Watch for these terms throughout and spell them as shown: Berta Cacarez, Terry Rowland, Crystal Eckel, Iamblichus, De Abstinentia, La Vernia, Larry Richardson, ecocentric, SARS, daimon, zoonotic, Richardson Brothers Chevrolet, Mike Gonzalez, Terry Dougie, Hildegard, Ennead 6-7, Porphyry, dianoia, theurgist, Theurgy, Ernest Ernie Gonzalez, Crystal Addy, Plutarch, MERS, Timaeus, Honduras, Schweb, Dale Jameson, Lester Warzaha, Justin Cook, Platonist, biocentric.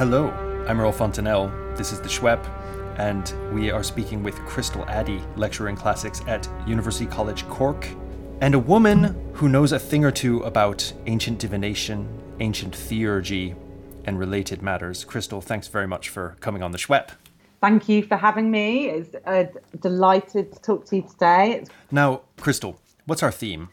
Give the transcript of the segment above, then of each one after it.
Hello, I'm Earl Fontenelle, this is the Schweb, and we are speaking with Crystal Addy, lecturer in classics at University College Cork, and a woman who knows a thing or two about ancient divination, ancient theurgy, and related matters. Crystal, thanks very much for coming on the Schweb. Thank you for having me. It's delighted to talk to you today. Now, Crystal, what's our theme?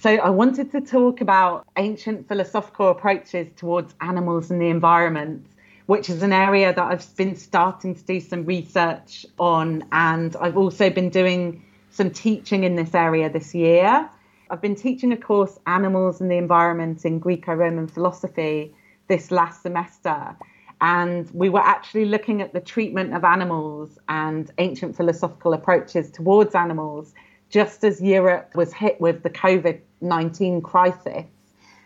So I wanted to talk about ancient philosophical approaches towards animals and the environment, which is an area that I've been starting to do some research on. And I've also been doing some teaching in this area this year. I've been teaching a course, Animals and the Environment in Greco-Roman Philosophy, this last semester. And we were actually looking at the treatment of animals and ancient philosophical approaches towards animals, just as Europe was hit with the COVID-19 crisis.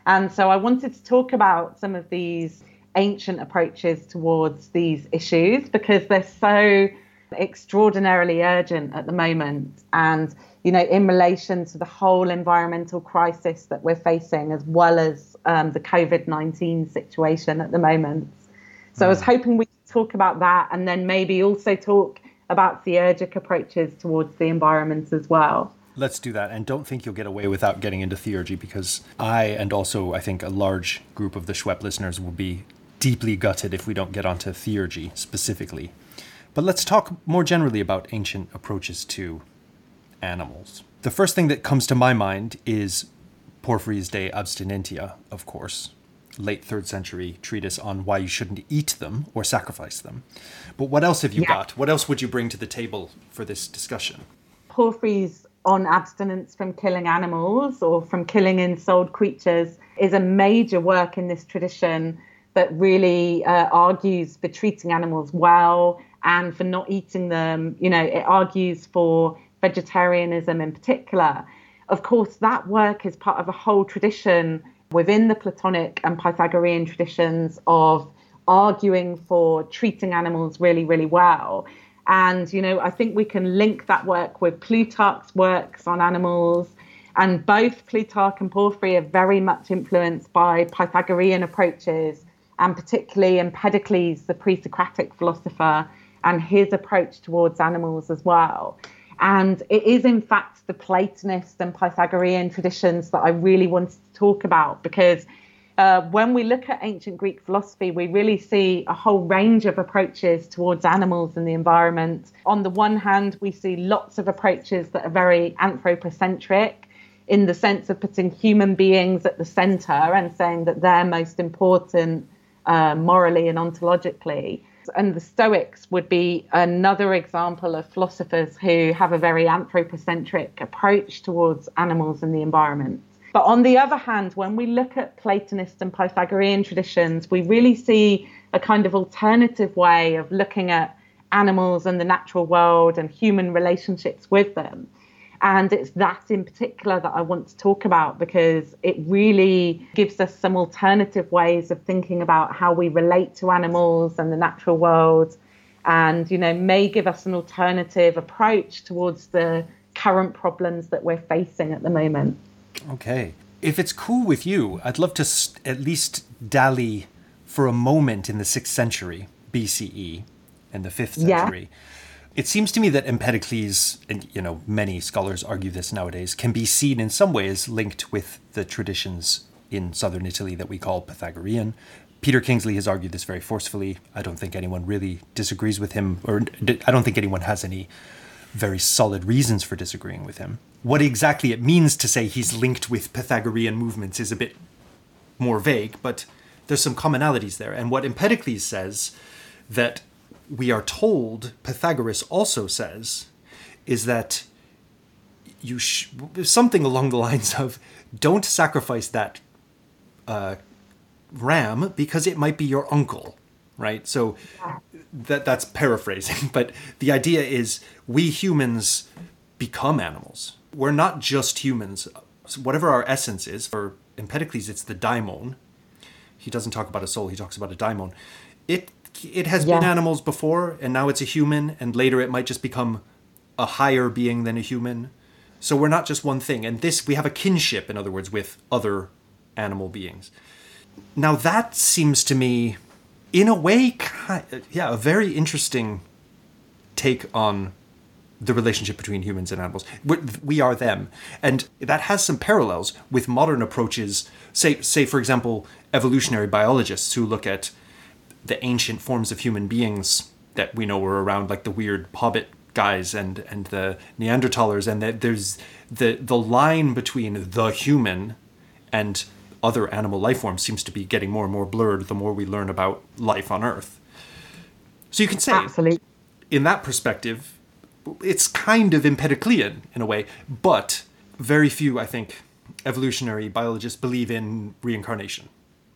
And so I wanted to talk about some of these ancient approaches towards these issues because they're so extraordinarily urgent at the moment. And, you know, in relation to the whole environmental crisis that we're facing, as well as the COVID-19 situation at the moment. So I was hoping we could talk about that and then maybe also talk about theurgic approaches towards the environment as well. Let's do that. And don't think you'll get away without getting into theurgy, because I, and also I think a large group of the Schweb listeners, will be deeply gutted if we don't get onto theurgy specifically. But let's talk more generally about ancient approaches to animals. The first thing that comes to my mind is Porphyry's De Abstinentia, of course, late 3rd century treatise on why you shouldn't eat them or sacrifice them. But what else have you got? What else would you bring to the table for this discussion? Porphyry's On Abstinence from Killing Animals or from Killing Ensouled Creatures is a major work in this tradition that really argues for treating animals well and for not eating them. You know, it argues for vegetarianism in particular. Of course, that work is part of a whole tradition within the Platonic and Pythagorean traditions of arguing for treating animals really, really well. And, you know, I think we can link that work with Plutarch's works on animals. And both Plutarch and Porphyry are very much influenced by Pythagorean approaches, and particularly Empedocles, the pre-Socratic philosopher, and his approach towards animals as well. And it is, in fact, the Platonist and Pythagorean traditions that I really wanted to talk about, because when we look at ancient Greek philosophy, we really see a whole range of approaches towards animals and the environment. On the one hand, we see lots of approaches that are very anthropocentric, in the sense of putting human beings at the centre and saying that they're most important morally and ontologically. And the Stoics would be another example of philosophers who have a very anthropocentric approach towards animals and the environment. But on the other hand, when we look at Platonist and Pythagorean traditions, we really see a kind of alternative way of looking at animals and the natural world and human relationships with them. And it's that in particular that I want to talk about, because it really gives us some alternative ways of thinking about how we relate to animals and the natural world, and, you know, may give us an alternative approach towards the current problems that we're facing at the moment. Okay. If it's cool with you, I'd love to at least dally for a moment in the 6th century BCE and the 5th century. Yeah. It seems to me that Empedocles, and, you know, many scholars argue this nowadays, can be seen in some ways linked with the traditions in southern Italy that we call Pythagorean. Peter Kingsley has argued this very forcefully. I don't think anyone really disagrees with him, or I don't think anyone has any very solid reasons for disagreeing with him. What exactly it means to say he's linked with Pythagorean movements is a bit more vague, but there's some commonalities there. And what Empedocles says, that we are told Pythagoras also says, is that you something along the lines of, don't sacrifice that ram because it might be your uncle, right? So that's paraphrasing, but the idea is we humans become animals. We're not just humans. So whatever our essence is, for Empedocles, it's the daimon. He doesn't talk about a soul, he talks about a daimon. It has been animals before, and now it's a human, and later it might just become a higher being than a human. So we're not just one thing. And this, we have a kinship, in other words, with other animal beings. Now that seems to me in a way, a very interesting take on the relationship between humans and animals. We are them. And that has some parallels with modern approaches, say for example, evolutionary biologists who look at the ancient forms of human beings that we know were around, like the weird hobbit guys and the Neanderthalers, and that there's the line between the human and other animal life forms seems to be getting more and more blurred the more we learn about life on Earth. So you can say, absolutely, in that perspective, it's kind of Empedoclean in a way, but very few, I think, evolutionary biologists believe in reincarnation.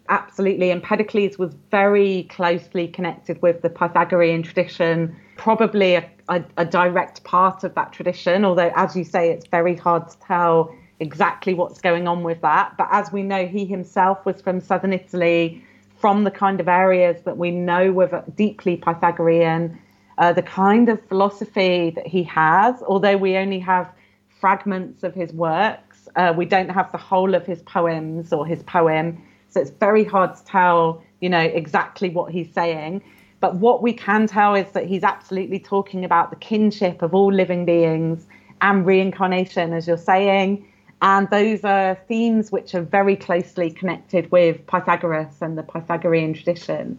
Absolutely. Empedocles was very closely connected with the Pythagorean tradition, probably a direct part of that tradition, although, as you say, it's very hard to tell exactly what's going on with that. But as we know, he himself was from southern Italy, from the kind of areas that we know were deeply Pythagorean. The kind of philosophy that he has, although we only have fragments of his works, we don't have the whole of his poems or his poem, so it's very hard to tell, exactly what he's saying. But what we can tell is that he's absolutely talking about the kinship of all living beings and reincarnation, as you're saying. And those are themes which are very closely connected with Pythagoras and the Pythagorean tradition.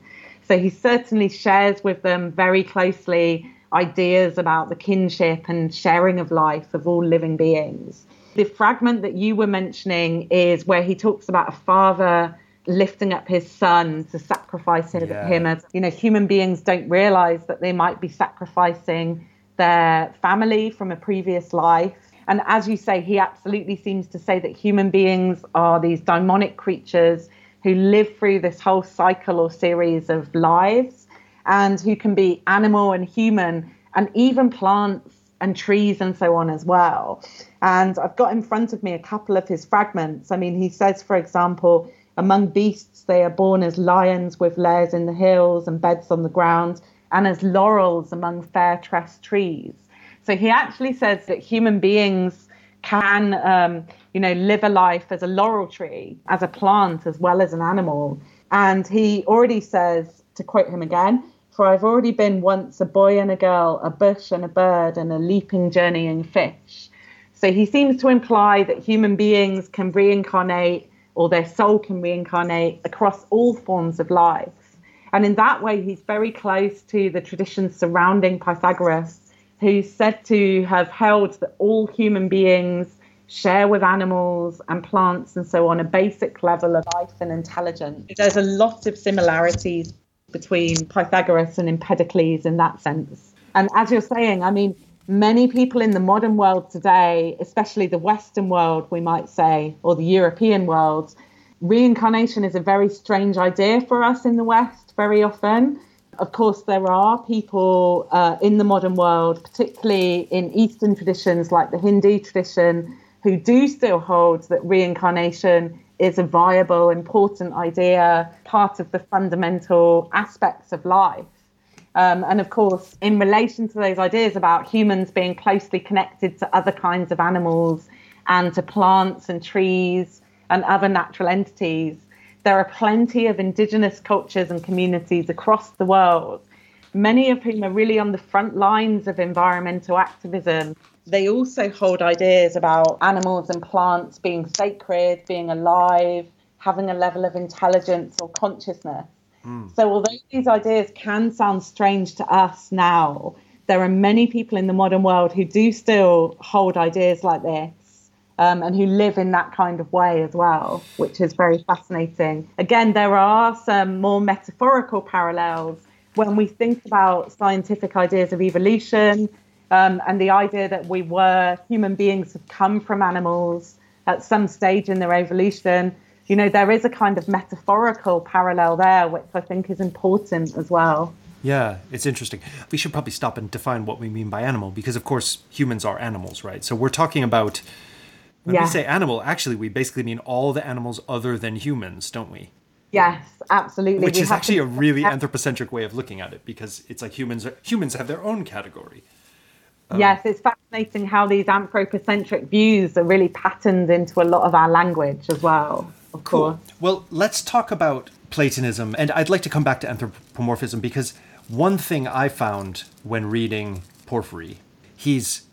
So he certainly shares with them very closely ideas about the kinship and sharing of life of all living beings. The fragment that you were mentioning is where he talks about a father lifting up his son to sacrifice him. As, human beings don't realize that they might be sacrificing their family from a previous life. And as you say, he absolutely seems to say that human beings are these daimonic creatures who live through this whole cycle or series of lives, and who can be animal and human, and even plants and trees and so on as well. And I've got in front of me a couple of his fragments. I mean, he says, for example, among beasts, they are born as lions with lairs in the hills and beds on the ground, and as laurels among fair tressed trees. So he actually says that human beings can live a life as a laurel tree, as a plant, as well as an animal. And he already says, to quote him again, "For I've already been once a boy and a girl, a bush and a bird, and a leaping, journeying fish." So he seems to imply that human beings can reincarnate, or their soul can reincarnate, across all forms of life. And in that way, he's very close to the traditions surrounding Pythagoras, who's said to have held that all human beings share with animals and plants and so on a basic level of life and intelligence. There's a lot of similarities between Pythagoras and Empedocles in that sense. And as you're saying, I mean, many people in the modern world today, especially the Western world, we might say, or the European world, reincarnation is a very strange idea for us in the West very often. Of course, there are people in the modern world, particularly in Eastern traditions like the Hindu tradition, who do still hold that reincarnation is a viable, important idea, part of the fundamental aspects of life. And of course, in relation to those ideas about humans being closely connected to other kinds of animals and to plants and trees and other natural entities, there are plenty of indigenous cultures and communities across the world, many of whom are really on the front lines of environmental activism. They also hold ideas about animals and plants being sacred, being alive, having a level of intelligence or consciousness. So although these ideas can sound strange to us now, there are many people in the modern world who do still hold ideas like this. And who live in that kind of way as well, which is very fascinating. Again, there are some more metaphorical parallels when we think about scientific ideas of evolution, and the idea that human beings have come from animals at some stage in their evolution. There is a kind of metaphorical parallel there, which I think is important as well. Yeah, it's interesting. We should probably stop and define what we mean by animal, because of course humans are animals, right? So we're talking about... When we say animal, actually, we basically mean all the animals other than humans, don't we? Yes, absolutely. Which is actually a really anthropocentric way of looking at it, because it's like humans have their own category. Yes, it's fascinating how these anthropocentric views are really patterned into a lot of our language as well. Of course. Cool. Well, let's talk about Platonism, and I'd like to come back to anthropomorphism, because one thing I found when reading Porphyry, he's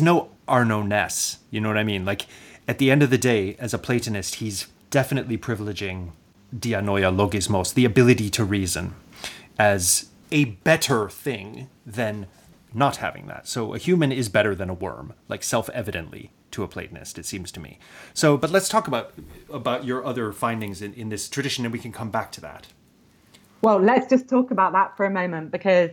no Arno Ness, you know what I mean? Like, at the end of the day, as a Platonist, he's definitely privileging dianoia logismos, the ability to reason, as a better thing than not having that. So a human is better than a worm, like self-evidently to a Platonist, it seems to me. So, but let's talk about your other findings in this tradition, and we can come back to that. Well, let's just talk about that for a moment, because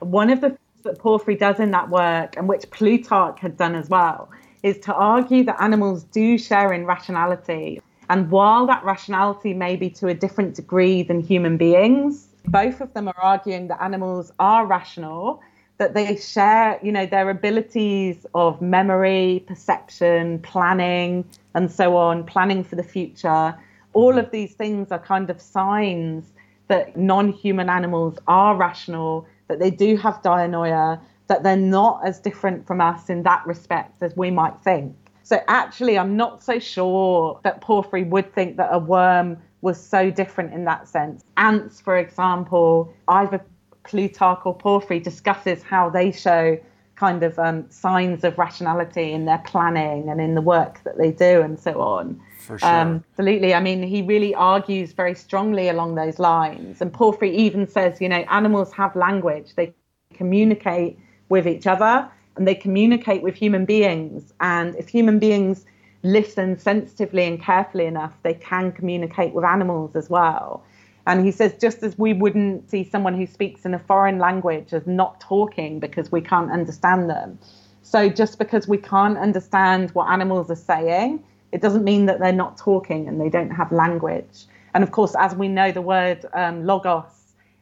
one of the things that Porphyry does in that work, and which Plutarch had done as well, is to argue that animals do share in rationality. And while that rationality may be to a different degree than human beings, both of them are arguing that animals are rational, that they share, you know, their abilities of memory, perception, planning, and so on, planning for the future. All of these things are kind of signs that non-human animals are rational, that they do have dianoia, that they're not as different from us in that respect as we might think. So actually, I'm not so sure that Porphyry would think that a worm was so different in that sense. Ants, for example, either Plutarch or Porphyry discusses how they show kind of signs of rationality in their planning and in the work that they do and so on. For sure. Absolutely. I mean, he really argues very strongly along those lines. And Porphyry even says, you know, animals have language. They communicate with each other, and they communicate with human beings. And if human beings listen sensitively and carefully enough, they can communicate with animals as well. And he says, just as we wouldn't see someone who speaks in a foreign language as not talking because we can't understand them. So just because we can't understand what animals are saying, it doesn't mean that they're not talking and they don't have language. And of course, as we know, the word logos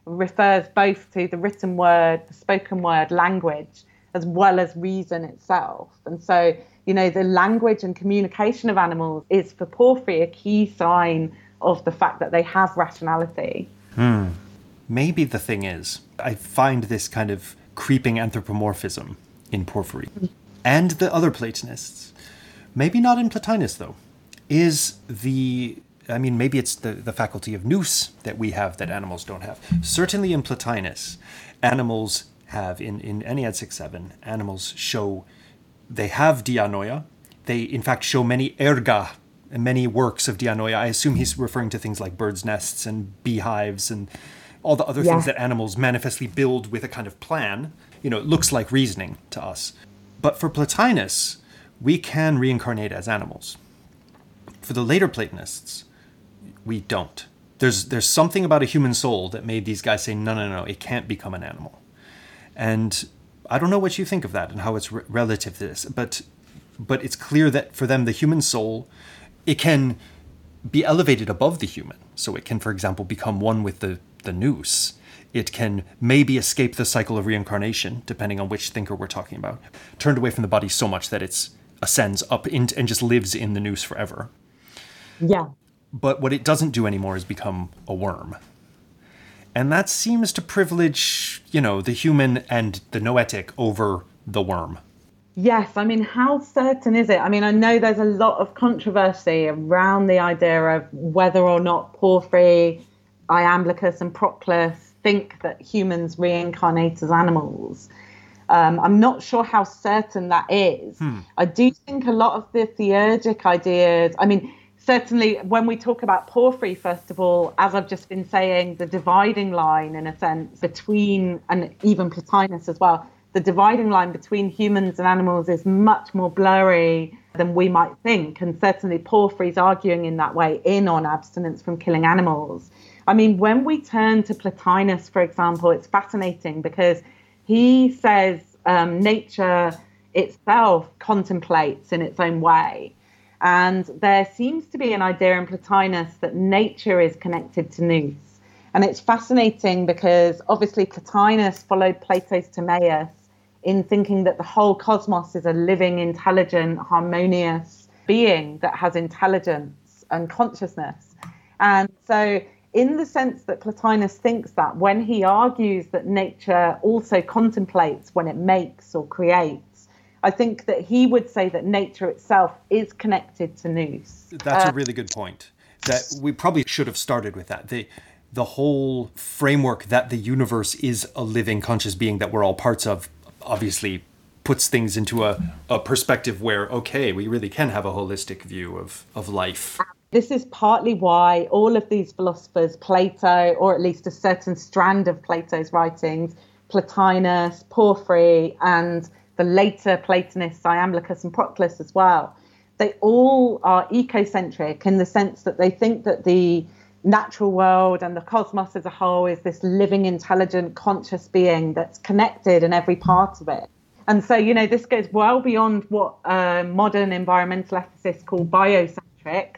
refers both to the written word, the spoken word, language, as well as reason itself. And so, you know, the language and communication of animals is, for Porphyry, a key sign of the fact that they have rationality. Maybe the thing is, I find this kind of creeping anthropomorphism in Porphyry and the other Platonists, maybe not in Plotinus though, is the, I mean, maybe it's the faculty of nous that we have that animals don't have. Certainly in Plotinus, animals have, in Ennead 6-7, animals show, they have dianoia. They, in fact, show many erga, many works of dianoia. I assume he's referring to things like birds' nests and beehives and all the other things that animals manifestly build with a kind of plan. You know, it looks like reasoning to us. But for Plotinus, we can reincarnate as animals. For the later Platonists, we don't. There's something about a human soul that made these guys say, no, it can't become an animal. And I don't know what you think of that and how it's relative to this, but it's clear that for them, the human soul, it can be elevated above the human. So it can, for example, become one with the nous. It can maybe escape the cycle of reincarnation, depending on which thinker we're talking about, turned away from the body so much that it ascends up and just lives in the nous forever. Yeah. But what it doesn't do anymore is become a worm. And that seems to privilege, you know, the human and the noetic over the worm. Yes. I mean, how certain is it? I mean, I know there's a lot of controversy around the idea of whether or not Porphyry, Iamblichus and Proclus think that humans reincarnate as animals. I'm not sure how certain that is. I do think a lot of the theurgic ideas, I mean, certainly, when we talk about Porphyry, first of all, as I've just been saying, the dividing line, in a sense, between, and even Plotinus as well, the dividing line between humans and animals is much more blurry than we might think. And certainly Porphyry's arguing in that way in On Abstinence from Killing Animals. I mean, when we turn to Plotinus, for example, it's fascinating because he says nature itself contemplates in its own way. And there seems to be an idea in Plotinus that nature is connected to nous. And it's fascinating because obviously Plotinus followed Plato's Timaeus in thinking that the whole cosmos is a living, intelligent, harmonious being that has intelligence and consciousness. And so in the sense that Plotinus thinks that, when he argues that nature also contemplates when it makes or creates, I think that he would say that nature itself is connected to nous. That's a really good point. that we probably should have started with that. The whole framework that the universe is a living conscious being that we're all parts of obviously puts things into a perspective where, okay, we really can have a holistic view of life. This is partly why all of these philosophers, Plato, or at least a certain strand of Plato's writings, Plotinus, Porphyry, and the later Platonists, Iamblichus and Proclus as well, they all are ecocentric in the sense that they think that the natural world and the cosmos as a whole is this living, intelligent, conscious being that's connected in every part of it. And so, you know, this goes well beyond what modern environmental ethicists call biocentric,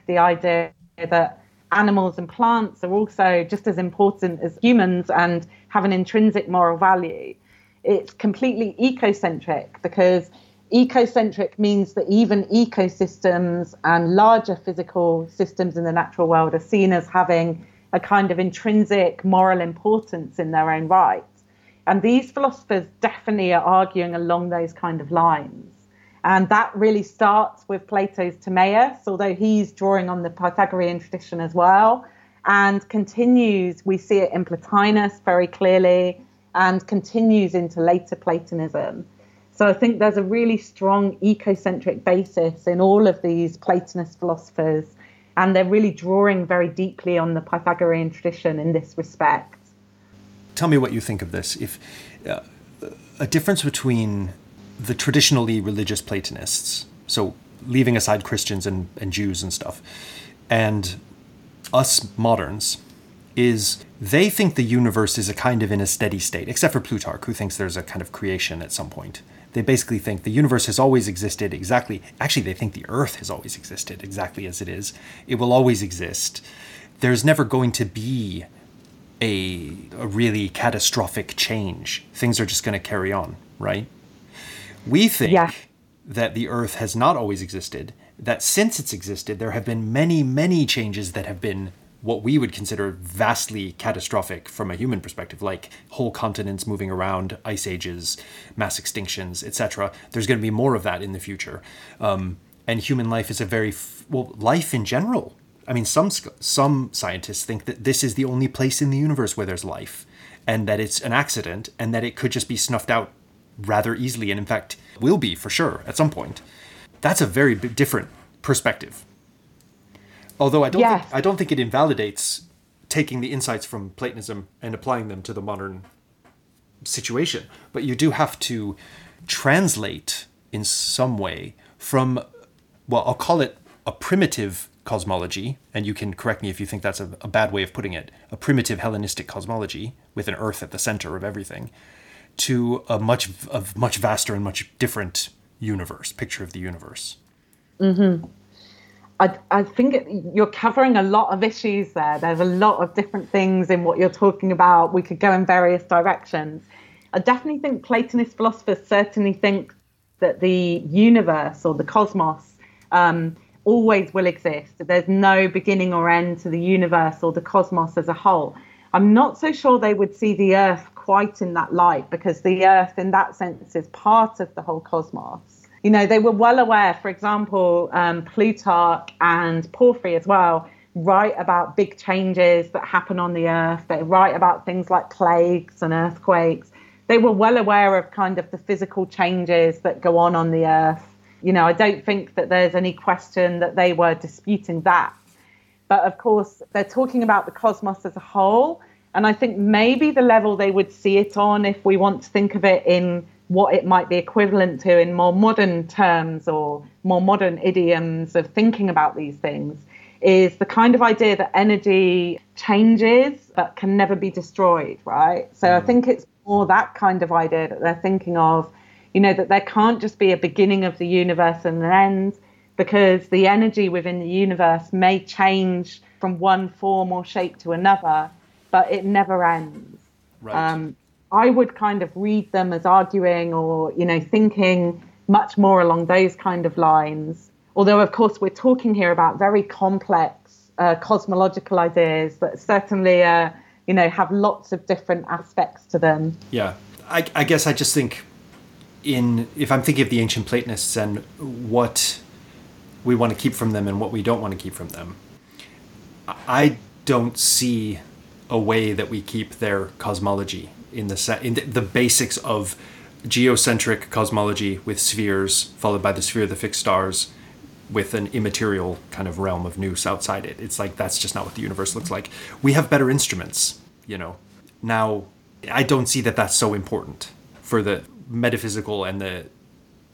the idea that animals and plants are also just as important as humans and have an intrinsic moral value. It's completely ecocentric because ecocentric means that even ecosystems and larger physical systems in the natural world are seen as having a kind of intrinsic moral importance in their own right. And these philosophers definitely are arguing along those kind of lines. And that really starts with Plato's Timaeus, although he's drawing on the Pythagorean tradition as well, and continues, we see it in Plotinus very clearly, and continues into later Platonism. So I think there's a really strong ecocentric basis in all of these Platonist philosophers, and they're really drawing very deeply on the Pythagorean tradition in this respect. Tell me what you think of this. If a difference between the traditionally religious Platonists, so leaving aside Christians and Jews and stuff, and us moderns, is they think the universe is a kind of in a steady state, except for Plutarch, who thinks there's a kind of creation at some point. They basically think the universe has always existed exactly. Actually, they think the earth has always existed exactly as it is. It will always exist. There's never going to be a really catastrophic change. Things are just going to carry on, right? We think that the earth has not always existed, that since it's existed, there have been many, many changes that have been what we would consider vastly catastrophic from a human perspective, like whole continents moving around, ice ages, mass extinctions, etc. There's going to be more of that in the future. And human life is a very, life in general. I mean, some scientists think that this is the only place in the universe where there's life, and that it's an accident, and that it could just be snuffed out rather easily, and in fact, will be for sure at some point. That's a very different perspective. Although I don't think it invalidates taking the insights from Platonism and applying them to the modern situation. But you do have to translate in some way from, I'll call it a primitive cosmology, and you can correct me if you think that's a bad way of putting it, a primitive Hellenistic cosmology with an earth at the center of everything, to a much vaster and much different universe, picture of the universe. Mm-hmm. I think you're covering a lot of issues there. There's a lot of different things in what you're talking about. We could go in various directions. I definitely think Platonist philosophers certainly think that the universe or the cosmos always will exist. There's no beginning or end to the universe or the cosmos as a whole. I'm not so sure they would see the earth quite in that light, because the earth in that sense is part of the whole cosmos. You know, they were well aware, for example, Plutarch and Porphyry as well, write about big changes that happen on the earth. They write about things like plagues and earthquakes. They were well aware of kind of the physical changes that go on the earth. You know, I don't think that there's any question that they were disputing that. But of course, they're talking about the cosmos as a whole. And I think maybe the level they would see it on, if we want to think of it in what it might be equivalent to in more modern terms or more modern idioms of thinking about these things, is the kind of idea that energy changes but can never be destroyed, right? So I think it's more that kind of idea that they're thinking of, you know, that there can't just be a beginning of the universe and an end, because the energy within the universe may change from one form or shape to another, but it never ends. Right. I would kind of read them as arguing or, you know, thinking much more along those kind of lines. Although, of course, we're talking here about very complex cosmological ideas that certainly, you know, have lots of different aspects to them. Yeah, I guess I just think if I'm thinking of the ancient Platonists and what we want to keep from them and what we don't want to keep from them, I don't see a way that we keep their cosmology in the basics of geocentric cosmology with spheres, followed by the sphere of the fixed stars, with an immaterial kind of realm of nous outside it. It's like, that's just not what the universe looks like. We have better instruments, you know. Now, I don't see that that's so important for the metaphysical and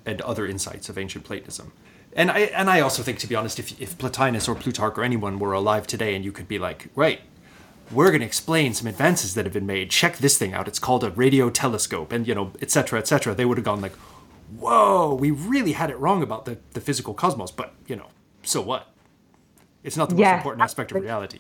other insights of ancient Platonism. And I also think, to be honest, if Plotinus or Plutarch or anyone were alive today, and you could be like, right, we're going to explain some advances that have been made. Check this thing out. It's called a radio telescope, and, you know, et cetera, they would have gone like, whoa, we really had it wrong about the physical cosmos. But, you know, so what? It's not the most important aspect of reality.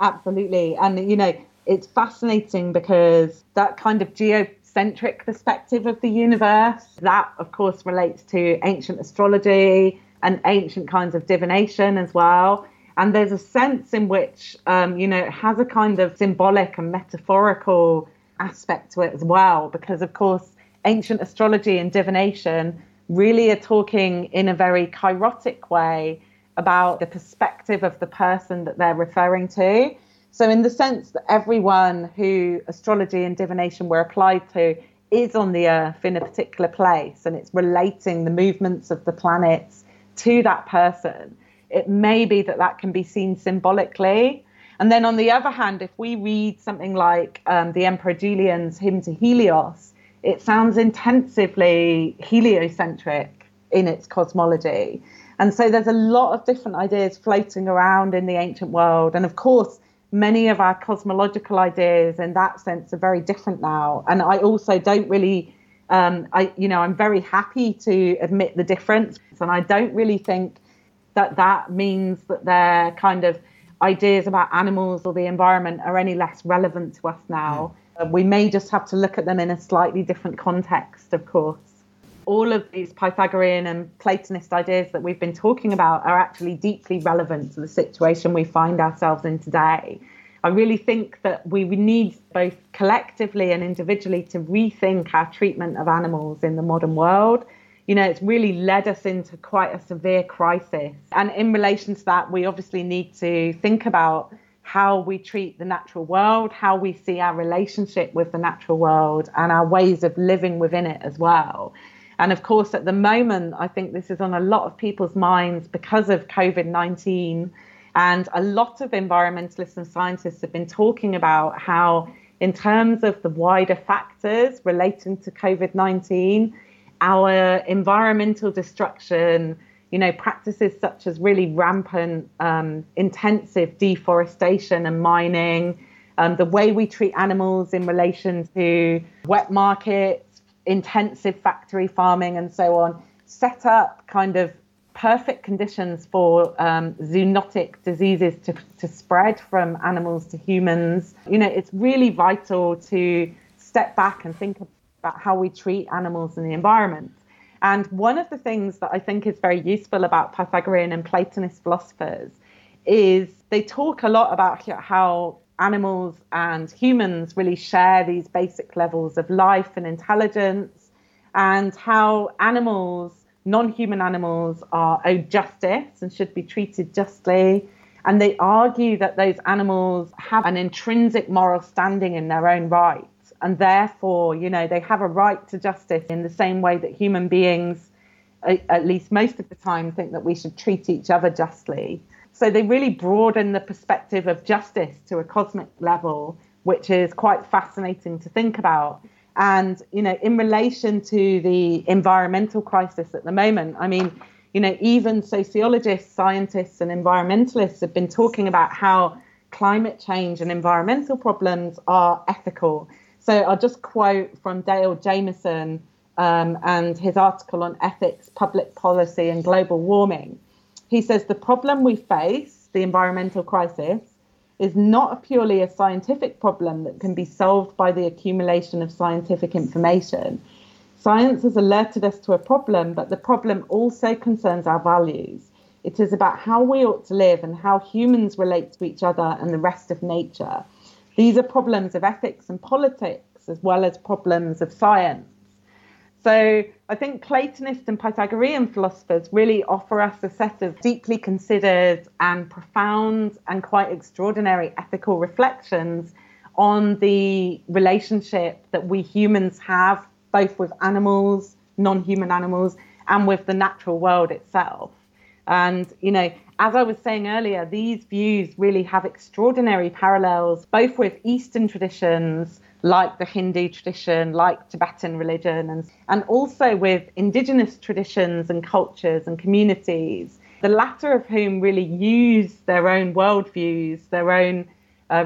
Absolutely. And, you know, it's fascinating because that kind of geocentric perspective of the universe, that, of course, relates to ancient astrology and ancient kinds of divination as well. And there's a sense in which, you know, it has a kind of symbolic and metaphorical aspect to it as well, because, of course, ancient astrology and divination really are talking in a very chirotic way about the perspective of the person that they're referring to. So in the sense that everyone who astrology and divination were applied to is on the earth in a particular place, and it's relating the movements of the planets to that person. It may be that that can be seen symbolically. And then on the other hand, if we read something like the Emperor Julian's Hymn to Helios, it sounds intensively heliocentric in its cosmology. And so there's a lot of different ideas floating around in the ancient world. And of course, many of our cosmological ideas in that sense are very different now. And I also don't really, I'm very happy to admit the difference. And I don't really think that means that their kind of ideas about animals or the environment are any less relevant to us now. We may just have to look at them in a slightly different context, of course. All of these Pythagorean and Platonist ideas that we've been talking about are actually deeply relevant to the situation we find ourselves in today. I really think that we need, both collectively and individually, to rethink our treatment of animals in the modern world. You know, it's really led us into quite a severe crisis. And in relation to that, we obviously need to think about how we treat the natural world, how we see our relationship with the natural world, and our ways of living within it as well. And of course, at the moment, I think this is on a lot of people's minds because of COVID-19. And a lot of environmentalists and scientists have been talking about how, in terms of the wider factors relating to COVID-19, our environmental destruction, you know, practices such as really rampant, intensive deforestation and mining, the way we treat animals in relation to wet markets, intensive factory farming and so on, set up kind of perfect conditions for zoonotic diseases to spread from animals to humans. You know, it's really vital to step back and think about how we treat animals and the environment. And one of the things that I think is very useful about Pythagorean and Platonist philosophers is they talk a lot about how animals and humans really share these basic levels of life and intelligence, and how animals, non-human animals, are owed justice and should be treated justly. And they argue that those animals have an intrinsic moral standing in their own right. And therefore, you know, they have a right to justice in the same way that human beings, at least most of the time, think that we should treat each other justly. So they really broaden the perspective of justice to a cosmic level, which is quite fascinating to think about. And, you know, in relation to the environmental crisis at the moment, I mean, you know, even sociologists, scientists and environmentalists have been talking about how climate change and environmental problems are ethical. So I'll just quote from Dale Jameson and his article on ethics, public policy and global warming. He says, the problem we face, the environmental crisis, is not purely a scientific problem that can be solved by the accumulation of scientific information. Science has alerted us to a problem, but the problem also concerns our values. It is about how we ought to live and how humans relate to each other and the rest of nature. These are problems of ethics and politics, as well as problems of science. So I think Platonist and Pythagorean philosophers really offer us a set of deeply considered and profound and quite extraordinary ethical reflections on the relationship that we humans have, both with animals, non-human animals, and with the natural world itself. And, you know, as I was saying earlier, these views really have extraordinary parallels, both with Eastern traditions like the Hindu tradition, like Tibetan religion, and also with indigenous traditions and cultures and communities, the latter of whom really use their own worldviews, their own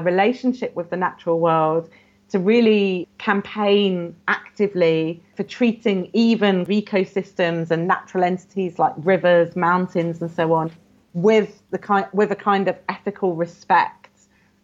relationship with the natural world to really campaign actively for treating even ecosystems and natural entities like rivers, mountains, and so on, with a kind of ethical respect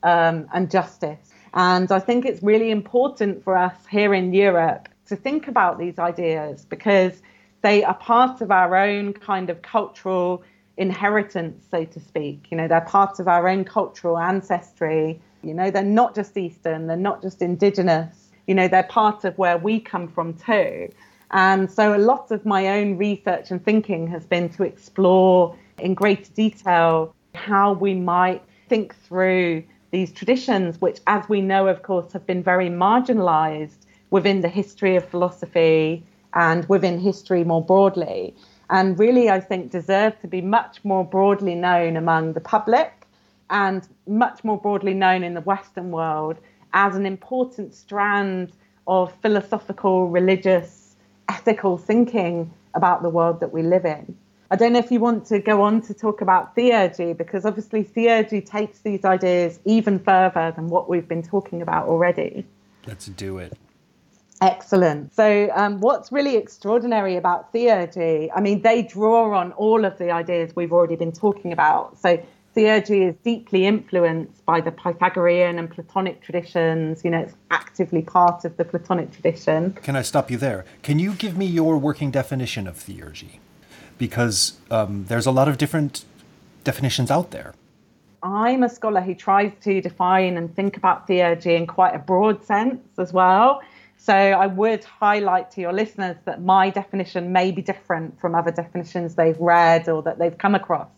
and justice. And I think it's really important for us here in Europe to think about these ideas, because they are part of our own kind of cultural inheritance, so to speak. You know, they're part of our own cultural ancestry. You know, they're not just Eastern, they're not just indigenous. You know, they're part of where we come from too. And so a lot of my own research and thinking has been to explore in greater detail how we might think through these traditions, which, as we know, of course, have been very marginalized within the history of philosophy and within history more broadly, and really, I think, deserve to be much more broadly known among the public and much more broadly known in the Western world as an important strand of philosophical, religious, ethical thinking about the world that we live in. I don't know if you want to go on to talk about theurgy, because obviously theurgy takes these ideas even further than what we've been talking about already. Let's do it. Excellent. So what's really extraordinary about theurgy, I mean, they draw on all of the ideas we've already been talking about. So theurgy is deeply influenced by the Pythagorean and Platonic traditions. You know, it's actively part of the Platonic tradition. Can I stop you there? Can you give me your working definition of theurgy? Because there's a lot of different definitions out there. I'm a scholar who tries to define and think about theurgy in quite a broad sense as well. So I would highlight to your listeners that my definition may be different from other definitions they've read or that they've come across.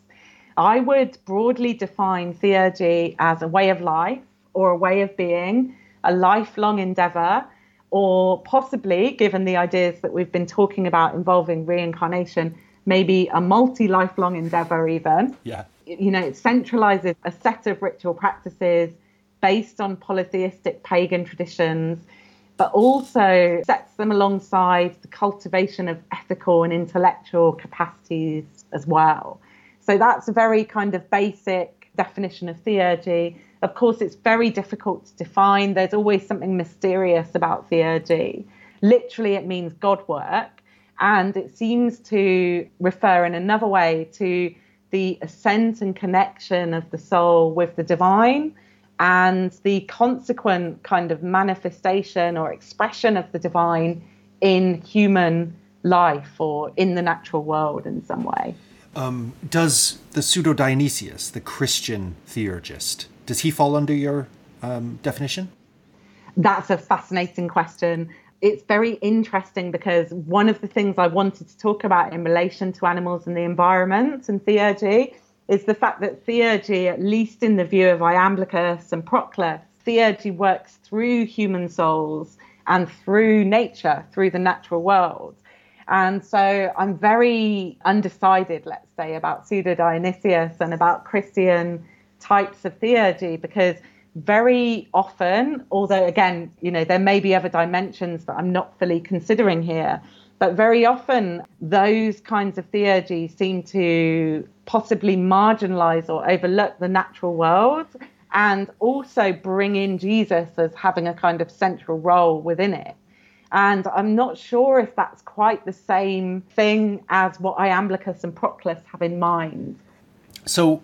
I would broadly define theurgy as a way of life or a way of being, a lifelong endeavor, or possibly, given the ideas that we've been talking about involving reincarnation, maybe a multi-lifelong endeavor even. Yeah. You know, it centralizes a set of ritual practices based on polytheistic pagan traditions, but also sets them alongside the cultivation of ethical and intellectual capacities as well. So that's a very kind of basic definition of theurgy. Of course, it's very difficult to define. There's always something mysterious about theurgy. Literally, it means God work. And it seems to refer in another way to the ascent and connection of the soul with the divine, and the consequent kind of manifestation or expression of the divine in human life or in the natural world in some way. Does the Pseudo-Dionysius, the Christian theurgist, does he fall under your definition? That's a fascinating question. It's very interesting because one of the things I wanted to talk about in relation to animals and the environment and theurgy is the fact that theurgy, at least in the view of Iamblichus and Proclus, theurgy works through human souls and through nature, through the natural world. And so I'm very undecided, let's say, about Pseudo-Dionysius and about Christian types of theurgy, because very often, although again, you know, there may be other dimensions that I'm not fully considering here, but very often those kinds of theurgy seem to possibly marginalize or overlook the natural world and also bring in Jesus as having a kind of central role within it. And I'm not sure if that's quite the same thing as what Iamblichus and Proclus have in mind. So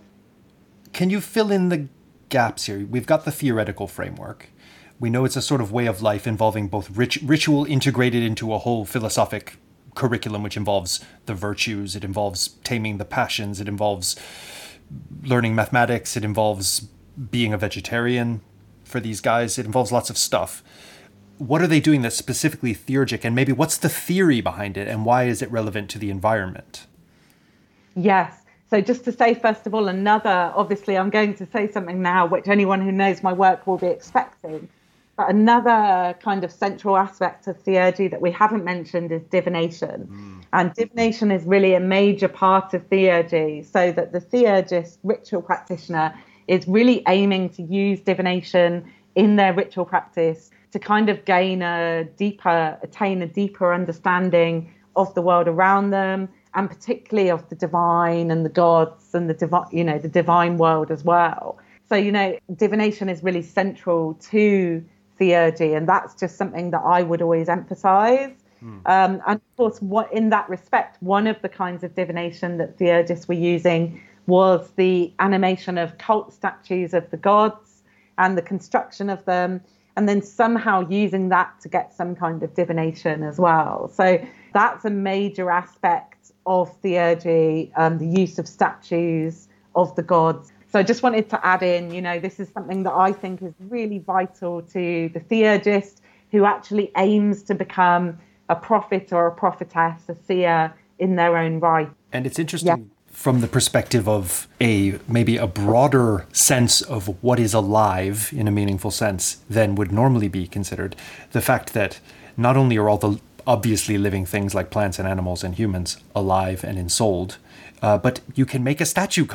can you fill in the gaps here? We've got the theoretical framework. We know it's a sort of way of life involving both ritual integrated into a whole philosophic curriculum, which involves the virtues, it involves taming the passions, it involves learning mathematics, it involves being a vegetarian for these guys, it involves lots of stuff. what are they doing that's specifically theurgic, and maybe what's the theory behind it, and why is it relevant to the environment? Yes. So just to say, first of all, another, obviously I'm going to say something now which anyone who knows my work will be expecting, but another kind of central aspect of theurgy that we haven't mentioned is divination. And divination is really a major part of theurgy, so that the theurgist, ritual practitioner, is really aiming to use divination in their ritual practice to kind of attain a deeper understanding of the world around them, and particularly of the divine and the gods and the divine world as well. So, divination is really central to theurgy, and that's just something that I would always emphasize. And of course, in that respect, one of the kinds of divination that theurgists were using was the animation of cult statues of the gods and the construction of them, and then somehow using that to get some kind of divination as well. So that's a major aspect of theurgy, the use of statues of the gods. So I just wanted to add in, this is something that I think is really vital to the theurgist, who actually aims to become a prophet or a prophetess, a seer in their own right. And it's interesting from the perspective of maybe a broader sense of what is alive in a meaningful sense than would normally be considered. The fact that not only are all the obviously living things like plants and animals and humans alive and ensouled, but you can make a statue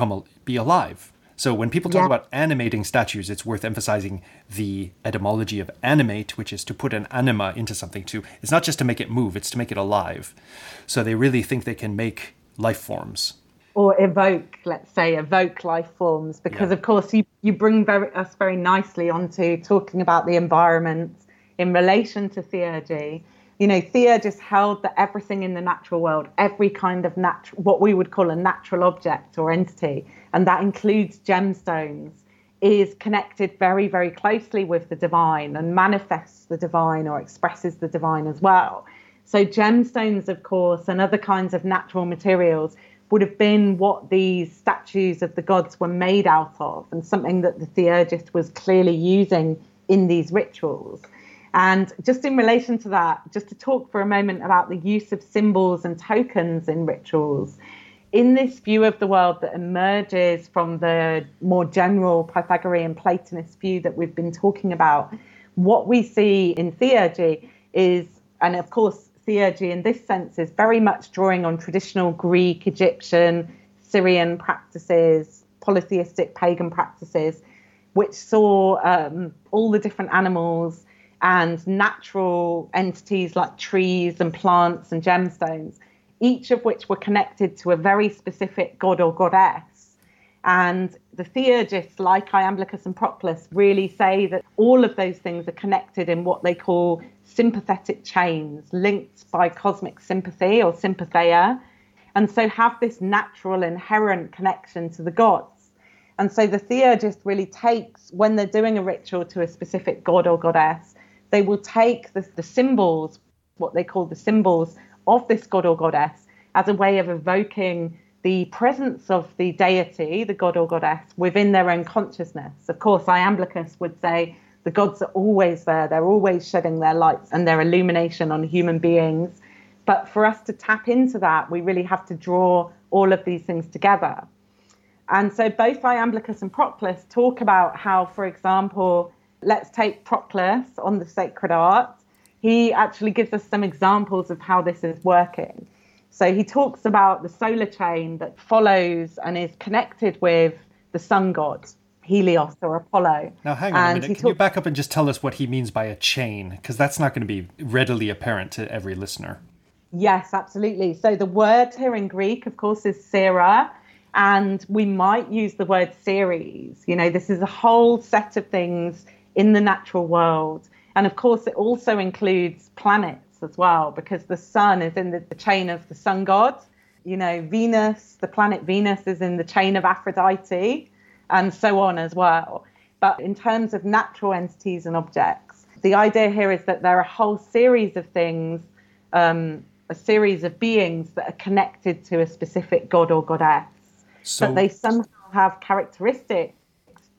be alive. So when people talk about animating statues, it's worth emphasizing the etymology of animate, which is to put an anima into something. It's not just to make it move, it's to make it alive. So they really think they can make life forms. Or evoke life forms, because of course you bring us very nicely onto talking about the environment in relation to theurgy. Theurgists held that everything in the natural world, every kind of what we would call a natural object or entity, and that includes gemstones, is connected very, very closely with the divine and manifests the divine or expresses the divine as well. So gemstones, of course, and other kinds of natural materials would have been what these statues of the gods were made out of, and something that the theurgist was clearly using in these rituals. And just in relation to that, just to talk for a moment about the use of symbols and tokens in rituals. In this view of the world that emerges from the more general Pythagorean Platonist view that we've been talking about, what we see in theurgy is, and of course theurgy in this sense is very much drawing on traditional Greek, Egyptian, Syrian practices, polytheistic pagan practices, which saw all the different animals and natural entities like trees and plants and gemstones, each of which were connected to a very specific god or goddess. And the theurgists, like Iamblichus and Proclus, really say that all of those things are connected in what they call sympathetic chains, linked by cosmic sympathy or sympatheia, and so have this natural inherent connection to the gods. And so the theurgist really takes, when they're doing a ritual to a specific god or goddess, they will take the symbols, what they call the symbols of this god or goddess, as a way of evoking the presence of the deity, the god or goddess, within their own consciousness. Of course, Iamblichus would say the gods are always there. They're always shedding their lights and their illumination on human beings. But for us to tap into that, we really have to draw all of these things together. And so both Iamblichus and Proclus talk about how, for example, let's take Proclus on the Sacred Art. He actually gives us some examples of how this is working. So he talks about the solar chain that follows and is connected with the sun god, Helios or Apollo. Now, hang on a minute. Can you back up and just tell us what he means by a chain? Because that's not going to be readily apparent to every listener. Yes, absolutely. So the word here in Greek, of course, is sera. And we might use the word series. This is a whole set of things in the natural world. And of course, it also includes planets as well, because the sun is in the chain of the sun god. Venus, the planet Venus, is in the chain of Aphrodite, and so on as well. But in terms of natural entities and objects, the idea here is that there are a whole series of things, a series of beings that are connected to a specific god or goddess. So that they somehow have characteristics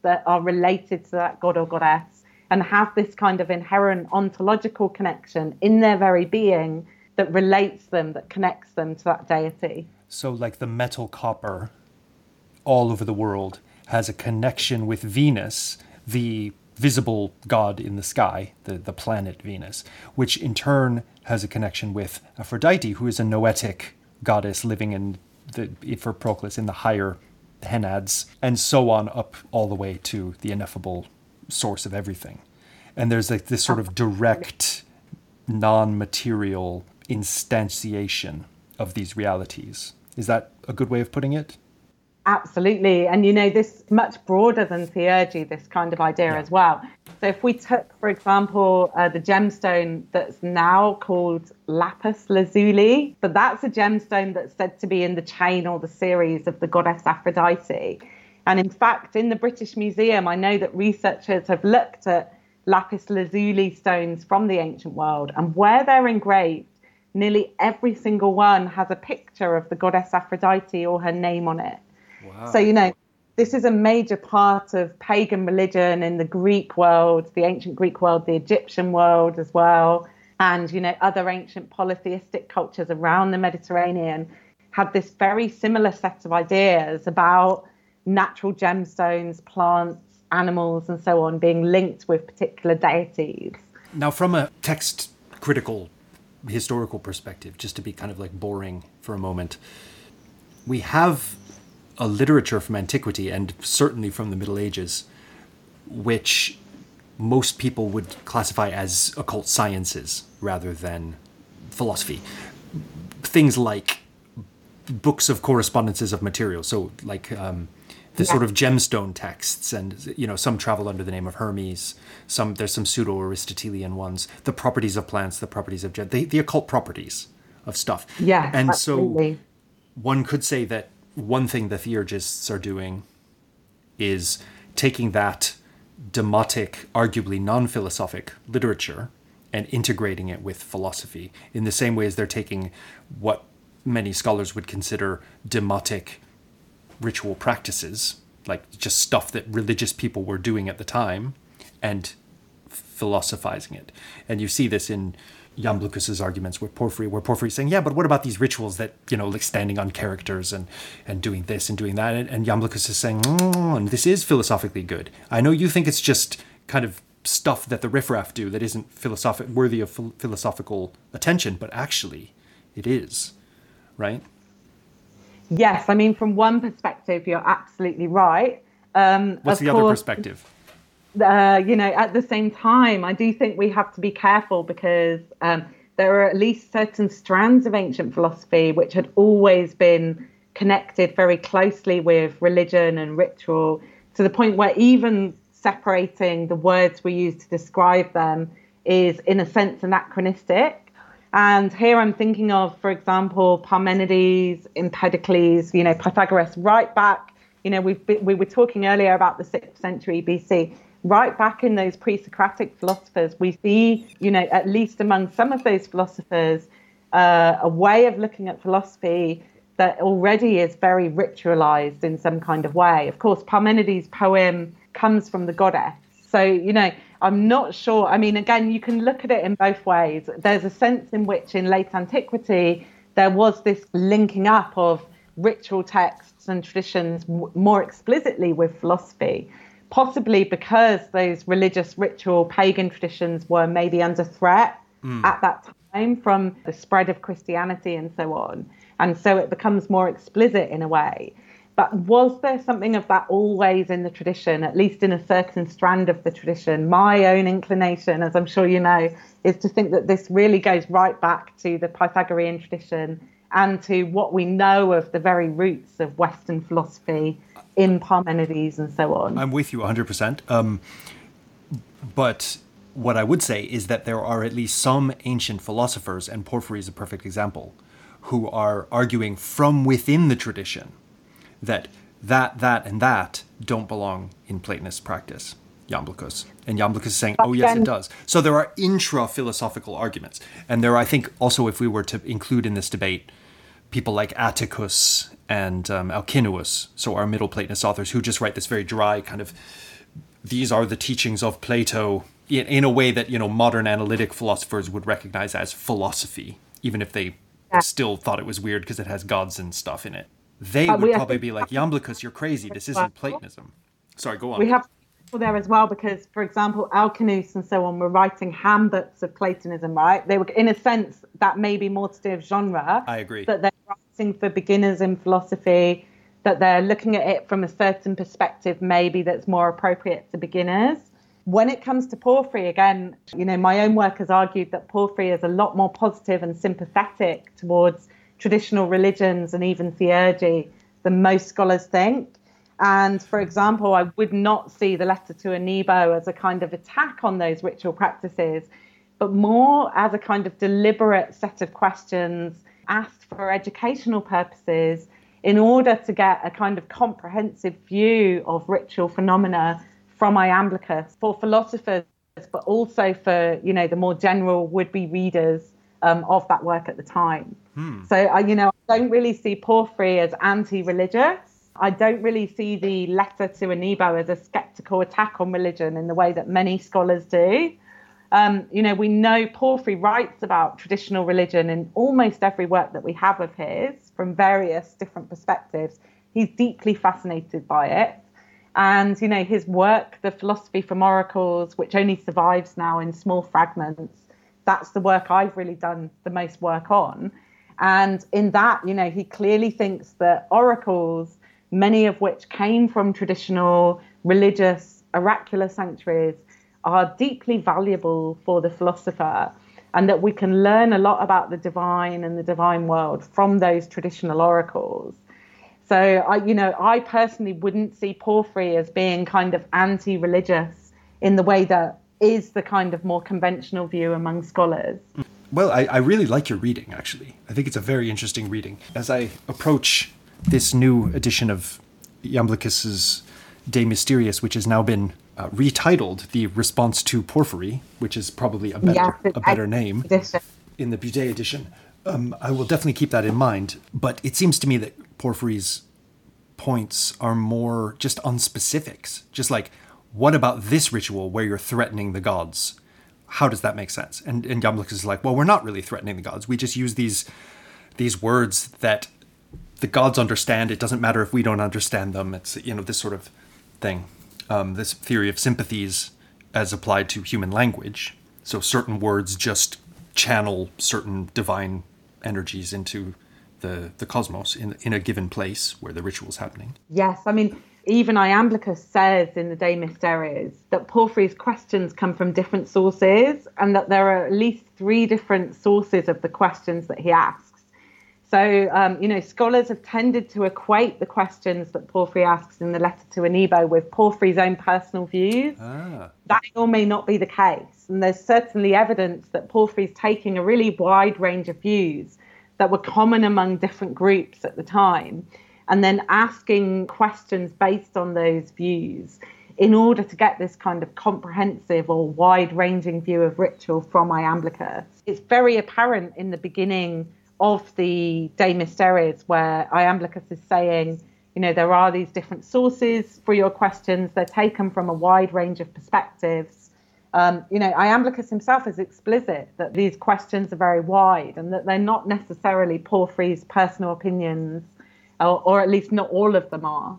that are related to that god or goddess and have this kind of inherent ontological connection in their very being that relates them, that connects them to that deity. So like the metal copper all over the world has a connection with Venus, the visible god in the sky, the planet Venus, which in turn has a connection with Aphrodite, who is a noetic goddess living in for Proclus in the higher Enneads, and so on up all the way to the ineffable source of everything. And there's like this sort of direct, non-material instantiation of these realities. Is that a good way of putting it? Absolutely. And, you know, this much broader than theurgy, this kind of idea as well. So if we took, for example, the gemstone that's now called lapis lazuli, so that's a gemstone that's said to be in the chain or the series of the goddess Aphrodite. And in fact, in the British Museum, I know that researchers have looked at lapis lazuli stones from the ancient world, and where they're engraved, nearly every single one has a picture of the goddess Aphrodite or her name on it. Wow. So, you know, this is a major part of pagan religion in the Greek world, the ancient Greek world, the Egyptian world as well. And, you know, other ancient polytheistic cultures around the Mediterranean had this very similar set of ideas about natural gemstones, plants, animals, and so on being linked with particular deities. Now, from a text critical historical perspective, just to be kind of like boring for a moment, we have a literature from antiquity and certainly from the Middle Ages, which most people would classify as occult sciences rather than philosophy. Things like books of correspondences of material. So like the sort of gemstone texts, and, you know, some travel under the name of Hermes. There's some pseudo-Aristotelian ones, the properties of plants, the properties of the occult properties of stuff. Yeah, and absolutely. So one could say that one thing the theurgists are doing is taking that demotic, arguably non-philosophic literature and integrating it with philosophy in the same way as they're taking what many scholars would consider demotic ritual practices, like just stuff that religious people were doing at the time, and philosophizing it. And you see this in Iamblichus's arguments with Porphyry, where Porphyry's saying, yeah, but what about these rituals that, you know, like standing on characters and doing this and doing that? And Iamblichus is saying, and this is philosophically good. I know you think it's just kind of stuff that the riffraff do that isn't worthy of philosophical attention, but actually it is, right? Yes, I mean, from one perspective, you're absolutely right. What's the other perspective? You know, at the same time, I do think we have to be careful because there are at least certain strands of ancient philosophy which had always been connected very closely with religion and ritual, to the point where even separating the words we use to describe them is, in a sense, anachronistic. And here I'm thinking of, for example, Parmenides, Empedocles, you know, Pythagoras, right back, you know, we were talking earlier about the 6th century BC. Right back in those pre-Socratic philosophers, we see, you know, at least among some of those philosophers, a way of looking at philosophy that already is very ritualized in some kind of way. Of course, Parmenides' poem comes from the goddess. So, you know, I'm not sure. I mean, again, you can look at it in both ways. There's a sense in which in late antiquity, there was this linking up of ritual texts and traditions more explicitly with philosophy, possibly because those religious ritual pagan traditions were maybe under threat at that time from the spread of Christianity and so on. And so it becomes more explicit in a way. But was there something of that always in the tradition, at least in a certain strand of the tradition? My own inclination, as I'm sure you know, is to think that this really goes right back to the Pythagorean tradition and to what we know of the very roots of Western philosophy in Parmenides and so on. I'm with you 100%. But what I would say is that there are at least some ancient philosophers, and Porphyry is a perfect example, who are arguing from within the tradition that don't belong in Platonist practice, Iamblichus. And Iamblichus is saying, oh, yes, it does. So there are intra-philosophical arguments. And there are, I think, also, if we were to include in this debate, people like Atticus and Alcinous, so our Middle Platonist authors, who just write this very dry kind of, these are the teachings of Plato, in a way that, you know, modern analytic philosophers would recognize as philosophy, even if they still thought it was weird because it has gods and stuff in it. They would probably be like, Iamblichus, you're crazy. This isn't Platonism. Sorry, go on. We have people there as well because, for example, Alcinous and so on were writing handbooks of Platonism, right? They were, in a sense, that may be more to do with genre. I agree. That they're writing for beginners in philosophy, that they're looking at it from a certain perspective maybe that's more appropriate to beginners. When it comes to Porphyry, again, you know, my own work has argued that Porphyry is a lot more positive and sympathetic towards traditional religions and even theurgy than most scholars think. And, for example, I would not see the Letter to Anebo as a kind of attack on those ritual practices, but more as a kind of deliberate set of questions asked for educational purposes in order to get a kind of comprehensive view of ritual phenomena from Iamblichus for philosophers, but also for, you know, the more general would-be readers of that work at the time. So, you know, I don't really see Porphyry as anti-religious. I don't really see the Letter to Anebo as a sceptical attack on religion in the way that many scholars do. You know, we know Porphyry writes about traditional religion in almost every work that we have of his from various different perspectives. He's deeply fascinated by it. And, you know, his work, The Philosophy from Oracles, which only survives now in small fragments, that's the work I've really done the most work on. And in that, you know, he clearly thinks that oracles, many of which came from traditional religious oracular sanctuaries, are deeply valuable for the philosopher, and that we can learn a lot about the divine and the divine world from those traditional oracles. So, you know, I personally wouldn't see Porphyry as being kind of anti-religious in the way that is the kind of more conventional view among scholars. Well, I really like your reading, actually. I think it's a very interesting reading. As I approach this new edition of Iamblichus's De Mysteriis, which has now been retitled The Response to Porphyry, which is probably a better name in the Boudet edition, I will definitely keep that in mind. But it seems to me that Porphyry's points are more just on specifics. Just like, what about this ritual where you're threatening the gods? How does that make sense? And Iamblichus is like, well, we're not really threatening the gods. We just use these words that the gods understand. It doesn't matter if we don't understand them. It's, you know, this sort of thing. This theory of sympathies as applied to human language. So certain words just channel certain divine energies into the cosmos in a given place where the ritual's happening. Yes, I mean, even Iamblichus says in the De Mysteriis that Porphyry's questions come from different sources and that there are at least three different sources of the questions that he asks. So, you know, scholars have tended to equate the questions that Porphyry asks in the Letter to Anebo with Porphyry's own personal views. That may or may not be the case. And there's certainly evidence that Porphyry's taking a really wide range of views that were common among different groups at the time, and then asking questions based on those views in order to get this kind of comprehensive or wide-ranging view of ritual from Iamblichus. It's very apparent in the beginning of the De Mysteriis where Iamblichus is saying, you know, there are these different sources for your questions. They're taken from a wide range of perspectives. You know, Iamblichus himself is explicit that these questions are very wide and that they're not necessarily Porphyry's personal opinions, or at least not all of them are.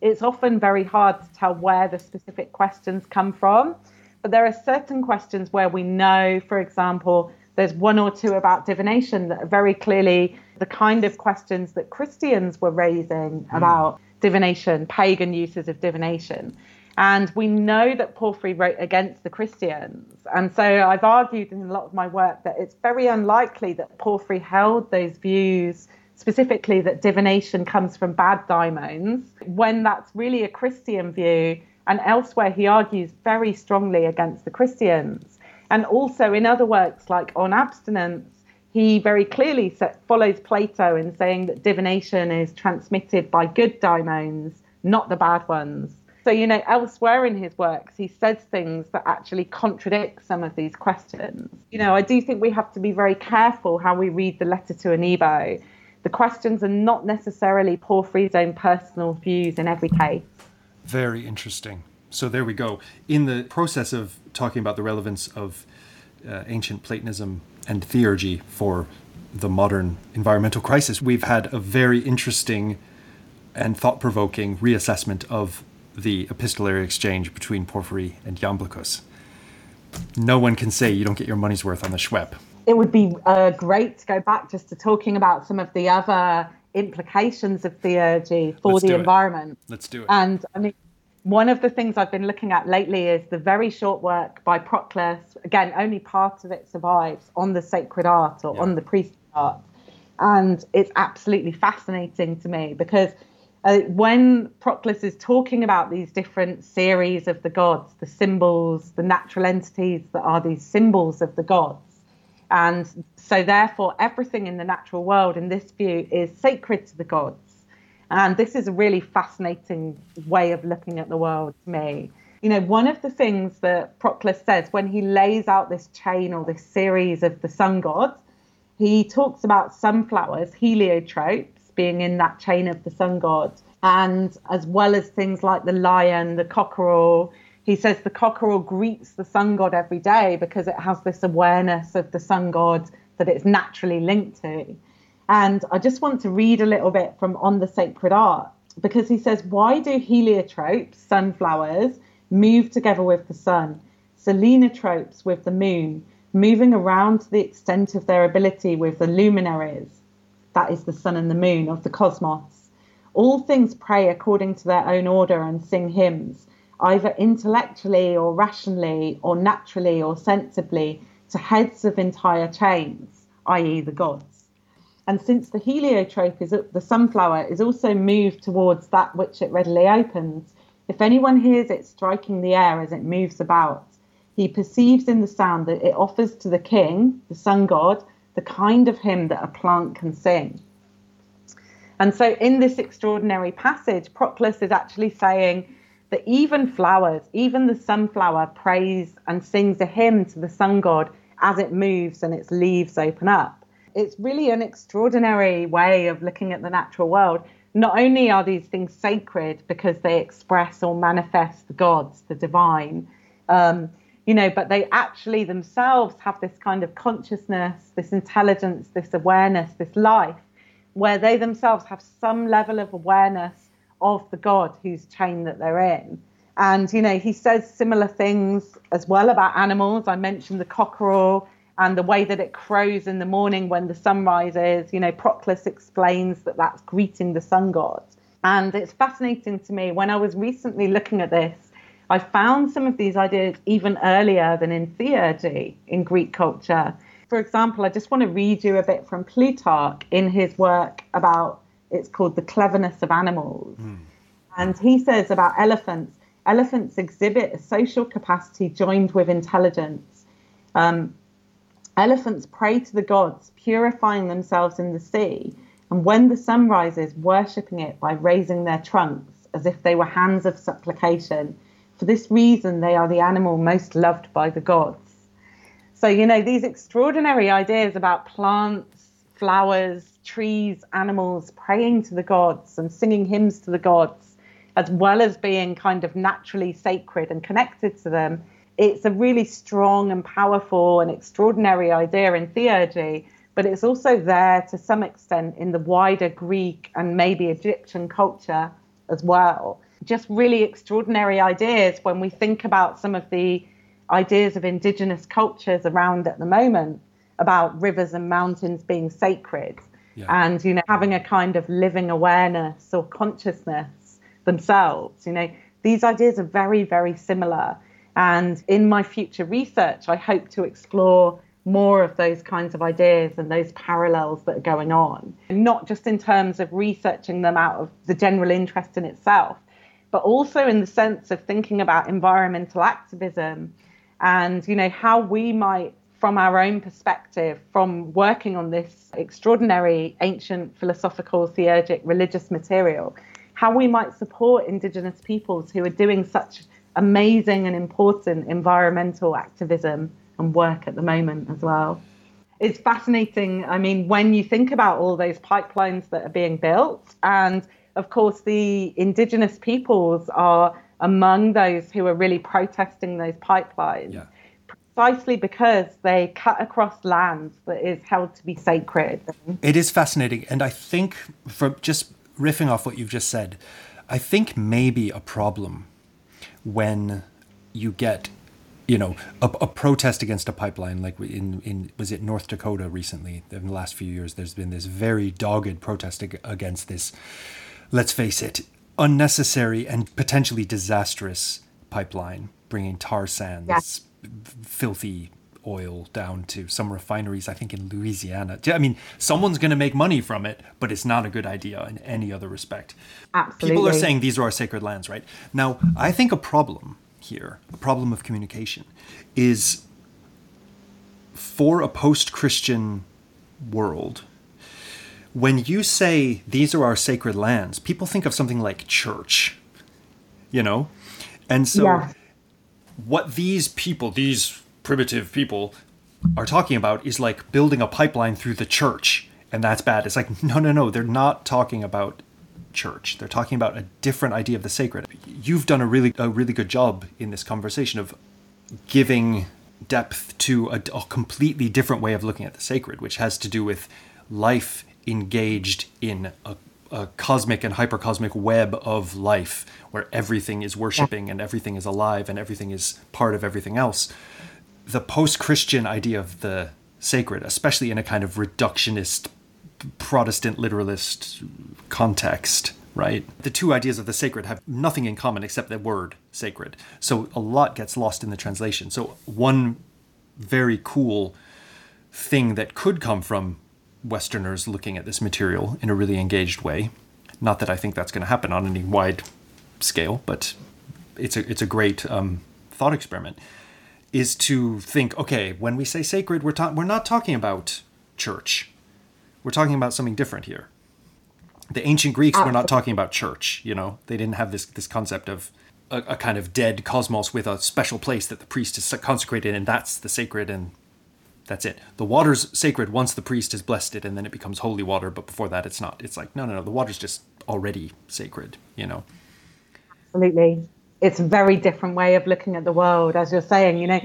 It's often very hard to tell where the specific questions come from, but there are certain questions where we know, for example, there's one or two about divination that are very clearly the kind of questions that Christians were raising about divination, pagan uses of divination. And we know that Porphyry wrote against the Christians. And so I've argued in a lot of my work that it's very unlikely that Porphyry held those views specifically that divination comes from bad daimons, when that's really a Christian view. And elsewhere, he argues very strongly against the Christians. And also in other works like On Abstinence, he very clearly follows Plato in saying that divination is transmitted by good daimons, not the bad ones. So, you know, elsewhere in his works, he says things that actually contradict some of these questions. You know, I do think we have to be very careful how we read the Letter to Anebo. The questions are not necessarily Porphyry's own personal views in every case. Very interesting. So there we go. In the process of talking about the relevance of ancient Platonism and theurgy for the modern environmental crisis, we've had a very interesting and thought-provoking reassessment of the epistolary exchange between Porphyry and Iamblichus. No one can say you don't get your money's worth on the Schweb. It would be great to go back just to talking about some of the other implications of theurgy for the environment. Let's do it. And I mean, one of the things I've been looking at lately is the very short work by Proclus. Again, only part of it survives, On the Sacred Art, or On the Priestly Art. And it's absolutely fascinating to me because when Proclus is talking about these different series of the gods, the symbols, the natural entities that are these symbols of the gods, and so therefore everything in the natural world in this view is sacred to the gods. And this is a really fascinating way of looking at the world to me. You know, one of the things that Proclus says when he lays out this chain or this series of the sun gods, he talks about sunflowers, heliotropes, being in that chain of the sun gods, and as well as things like the lion, the cockerel. He says the cockerel greets the sun god every day because it has this awareness of the sun god that it's naturally linked to. And I just want to read a little bit from On the Sacred Art, because he says, "Why do heliotropes, sunflowers, move together with the sun, selenotropes with the moon, moving around to the extent of their ability with the luminaries," that is the sun and the moon, "of the cosmos? All things pray according to their own order and sing hymns, either intellectually or rationally or naturally or sensibly, to heads of entire chains," i.e. the gods. "And since the heliotrope, is the sunflower, is also moved towards that which it readily opens, if anyone hears it striking the air as it moves about, he perceives in the sound that it offers to the king, the sun god, the kind of hymn that a plant can sing." And so in this extraordinary passage, Proclus is actually saying that even flowers, even the sunflower, prays and sings a hymn to the sun god as it moves and its leaves open up. It's really an extraordinary way of looking at the natural world. Not only are these things sacred because they express or manifest the gods, the divine, but they actually themselves have this kind of consciousness, this intelligence, this awareness, this life, where they themselves have some level of awareness of the god whose chain that they're in. And, you know, he says similar things as well about animals. I mentioned the cockerel and the way that it crows in the morning when the sun rises. You know, Proclus explains that that's greeting the sun god. And it's fascinating to me. When I was recently looking at this, I found some of these ideas even earlier than in theurgy in Greek culture. For example, I just want to read you a bit from Plutarch in his work about, it's called The Cleverness of Animals. And he says about elephants, "Elephants exhibit a social capacity joined with intelligence. Elephants pray to the gods, purifying themselves in the sea, and when the sun rises, worshipping it by raising their trunks, as if they were hands of supplication. For this reason, they are the animal most loved by the gods." So, you know, these extraordinary ideas about plants, flowers, trees, animals, praying to the gods and singing hymns to the gods, as well as being kind of naturally sacred and connected to them. It's a really strong and powerful and extraordinary idea in theurgy, but it's also there to some extent in the wider Greek and maybe Egyptian culture as well. Just really extraordinary ideas when we think about some of the ideas of indigenous cultures around at the moment about rivers and mountains being sacred and, you know, having a kind of living awareness or consciousness themselves. You know, these ideas are very, very similar. And in my future research, I hope to explore more of those kinds of ideas and those parallels that are going on, not just in terms of researching them out of the general interest in itself, but also in the sense of thinking about environmental activism and, you know, how we might, from our own perspective, from working on this extraordinary ancient philosophical, theurgic, religious material, how we might support Indigenous peoples who are doing such amazing and important environmental activism and work at the moment as well. It's fascinating. I mean, when you think about all those pipelines that are being built, and of course the indigenous peoples are among those who are really protesting those pipelines, yeah, precisely because they cut across lands that is held to be sacred. It is fascinating. And I think, from just riffing off what you've just said, I think maybe a problem when you get, you know, a protest against a pipeline, like in was it North Dakota recently, in the last few years, there's been this very dogged protest against this, let's face it, unnecessary and potentially disastrous pipeline, bringing tar sands, yeah, filthy oil down to some refineries, I think in Louisiana. I mean, someone's going to make money from it, but it's not a good idea in any other respect. Absolutely. People are saying these are our sacred lands, right? Now, I think a problem here, a problem of communication, is for a post-Christian world, when you say these are our sacred lands, people think of something like church, you know? And so yeah, what these people, these primitive people, are talking about is like building a pipeline through the church, and that's bad. It's like, no, they're not talking about church. They're talking about a different idea of the sacred. You've done a really good job in this conversation of giving depth to a completely different way of looking at the sacred, which has to do with life engaged in a cosmic and hypercosmic web of life, where everything is worshiping and everything is alive and everything is part of everything else. The post-Christian idea of the sacred, especially in a kind of reductionist Protestant literalist context, right? The two ideas of the sacred have nothing in common except the word sacred. So a lot gets lost in the translation. So one very cool thing that could come from Westerners looking at this material in a really engaged way, not that I think that's going to happen on any wide scale, but it's a great thought experiment, is to think, okay, when we say sacred, we're not talking about church. We're talking about something different here. The ancient Greeks were not talking about church, you know. They didn't have this concept of a kind of dead cosmos with a special place that the priest is consecrated, and that's the sacred, and that's it. The water's sacred once the priest has blessed it, and then it becomes holy water, but before that it's not. It's like, no, the water's just already sacred, you know. Absolutely. It's a very different way of looking at the world, as you're saying, you know.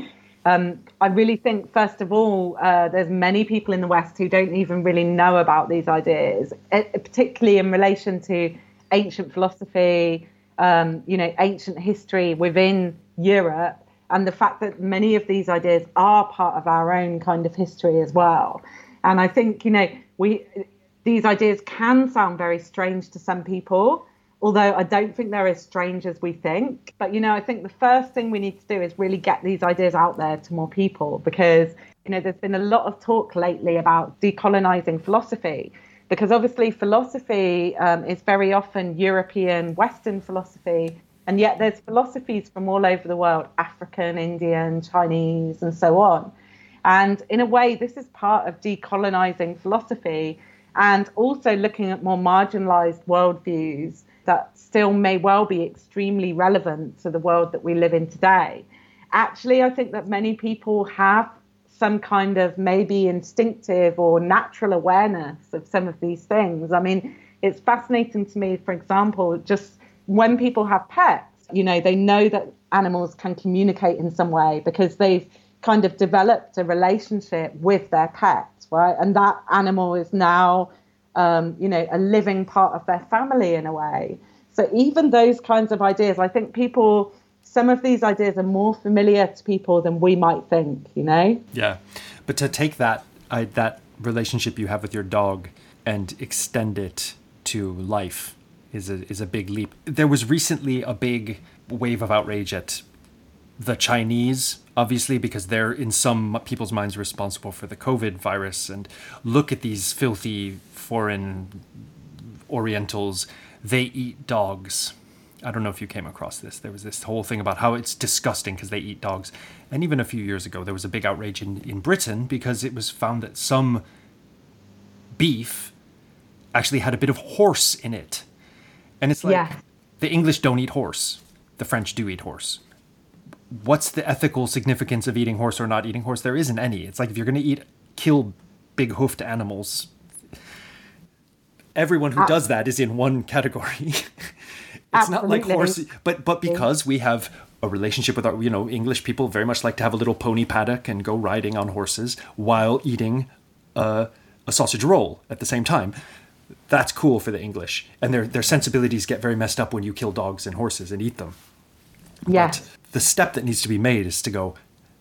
I really think, first of all, there's many people in the West who don't even really know about these ideas, particularly in relation to ancient philosophy, ancient history within Europe, and the fact that many of these ideas are part of our own kind of history as well. And I think, you know, these ideas can sound very strange to some people, although I don't think they're as strange as we think. But, you know, I think the first thing we need to do is really get these ideas out there to more people, because, you know, there's been a lot of talk lately about decolonizing philosophy, because obviously philosophy is very often European, Western philosophy. And yet there's philosophies from all over the world, African, Indian, Chinese, and so on. And in a way, this is part of decolonizing philosophy and also looking at more marginalized worldviews that still may well be extremely relevant to the world that we live in today. Actually, I think that many people have some kind of maybe instinctive or natural awareness of some of these things. I mean, it's fascinating to me, for example, just when people have pets, you know, they know that animals can communicate in some way because they've kind of developed a relationship with their pet, right? And that animal is now a living part of their family in a way. So even those kinds of ideas, I think some of these ideas are more familiar to people than we might think, you know? Yeah. But to take that relationship you have with your dog and extend it to life is a big leap. There was recently a big wave of outrage at the Chinese, obviously, because they're in some people's minds responsible for the COVID virus. And look at these filthy foreign Orientals. They eat dogs. I don't know if you came across this. There was this whole thing about how it's disgusting because they eat dogs. And even a few years ago, there was a big outrage in Britain because it was found that some beef actually had a bit of horse in it. And it's like, yeah, the English don't eat horse. The French do eat horse. What's the ethical significance of eating horse or not eating horse? There isn't any. It's like, if you're going to kill big hoofed animals, everyone who does that is in one category. It's not like horses, but because we have a relationship with our, English people very much like to have a little pony paddock and go riding on horses while eating a sausage roll at the same time. That's cool for the English. And their sensibilities get very messed up when you kill dogs and horses and eat them. Yeah. But the step that needs to be made is to go,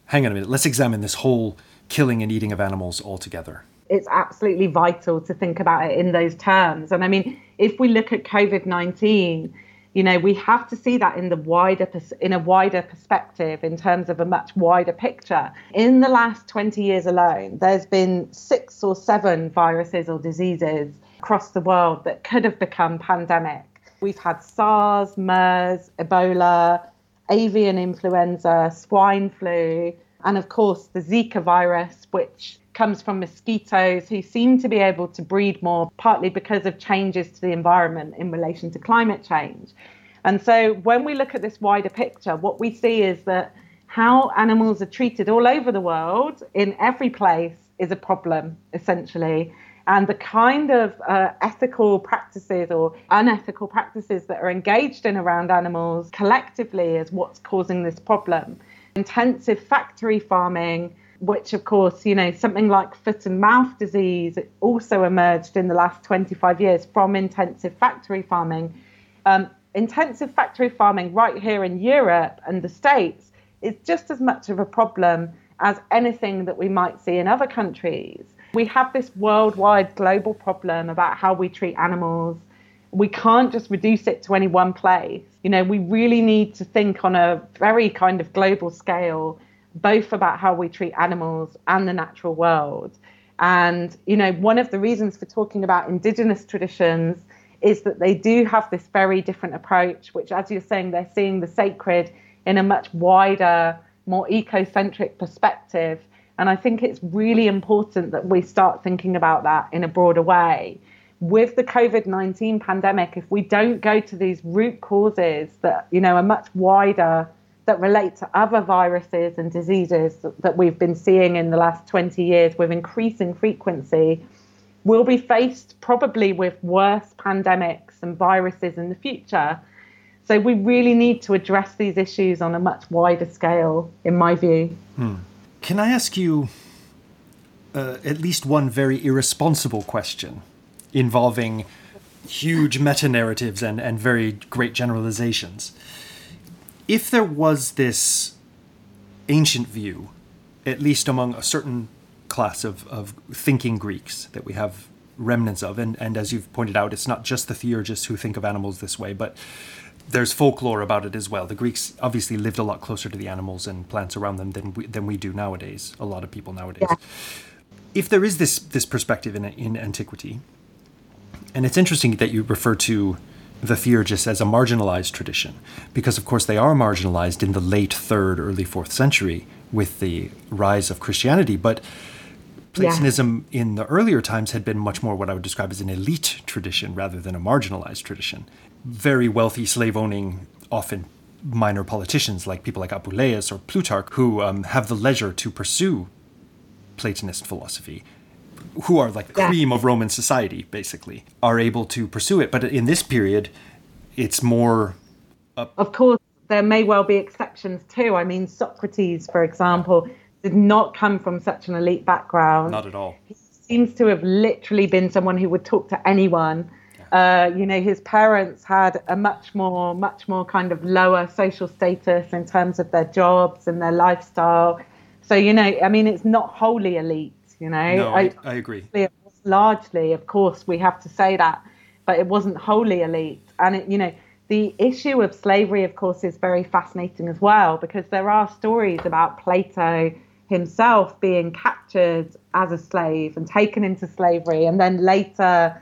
hang on a minute, let's examine this whole killing and eating of animals altogether. It's absolutely vital to think about it in those terms. And I mean, if we look at COVID-19, we have to see that in the wider, in a wider perspective, in terms of a much wider picture. In the last 20 years alone, there's been 6 or 7 viruses or diseases across the world that could have become pandemic. We've had SARS, MERS, Ebola, avian influenza, swine flu, and of course the Zika virus, which comes from mosquitoes who seem to be able to breed more, partly because of changes to the environment in relation to climate change. And so when we look at this wider picture, what we see is that how animals are treated all over the world, in every place, is a problem, essentially. And the kind of ethical practices or unethical practices that are engaged in around animals collectively is what's causing this problem. Intensive factory farming, which, of course, something like foot and mouth disease also emerged in the last 25 years from intensive factory farming. Intensive factory farming right here in Europe and the States is just as much of a problem as anything that we might see in other countries. We have this worldwide global problem about how we treat animals. We can't just reduce it to any one place. We really need to think on a very kind of global scale, both about how we treat animals and the natural world. And, one of the reasons for talking about indigenous traditions is that they do have this very different approach, which, as you're saying, they're seeing the sacred in a much wider, more ecocentric perspective. And I think it's really important that we start thinking about that in a broader way. With the COVID-19 pandemic, if we don't go to these root causes that, are much wider, that relate to other viruses and diseases that we've been seeing in the last 20 years with increasing frequency, we'll be faced probably with worse pandemics and viruses in the future. So we really need to address these issues on a much wider scale, in my view. Can I ask you at least one very irresponsible question involving huge meta-narratives and very great generalizations? If there was this ancient view, at least among a certain class of thinking Greeks that we have remnants of, and as you've pointed out, it's not just the Theurgists who think of animals this way, but there's folklore about it as well. The Greeks obviously lived a lot closer to the animals and plants around them than we do nowadays, a lot of people nowadays. Yeah. If there is this perspective in antiquity, and it's interesting that you refer to the Theurgists as a marginalized tradition, because of course they are marginalized in the late 3rd, early 4th century with the rise of Christianity. But Platonism in the earlier times had been much more what I would describe as an elite tradition rather than a marginalized tradition. Very wealthy, slave-owning, often minor politicians like people like Apuleius or Plutarch who have the leisure to pursue Platonist philosophy, who are like the cream of Roman society, basically, are able to pursue it. But in this period, it's more... Of course, there may well be exceptions too. I mean, Socrates, for example, did not come from such an elite background. Not at all. He seems to have literally been someone who would talk to anyone. Yeah. His parents had a much more kind of lower social status in terms of their jobs and their lifestyle. So, it's not wholly elite. No, I agree. Largely, of course, we have to say that, but it wasn't wholly elite. And, the issue of slavery, of course, is very fascinating as well, because there are stories about Plato himself being captured as a slave and taken into slavery and then later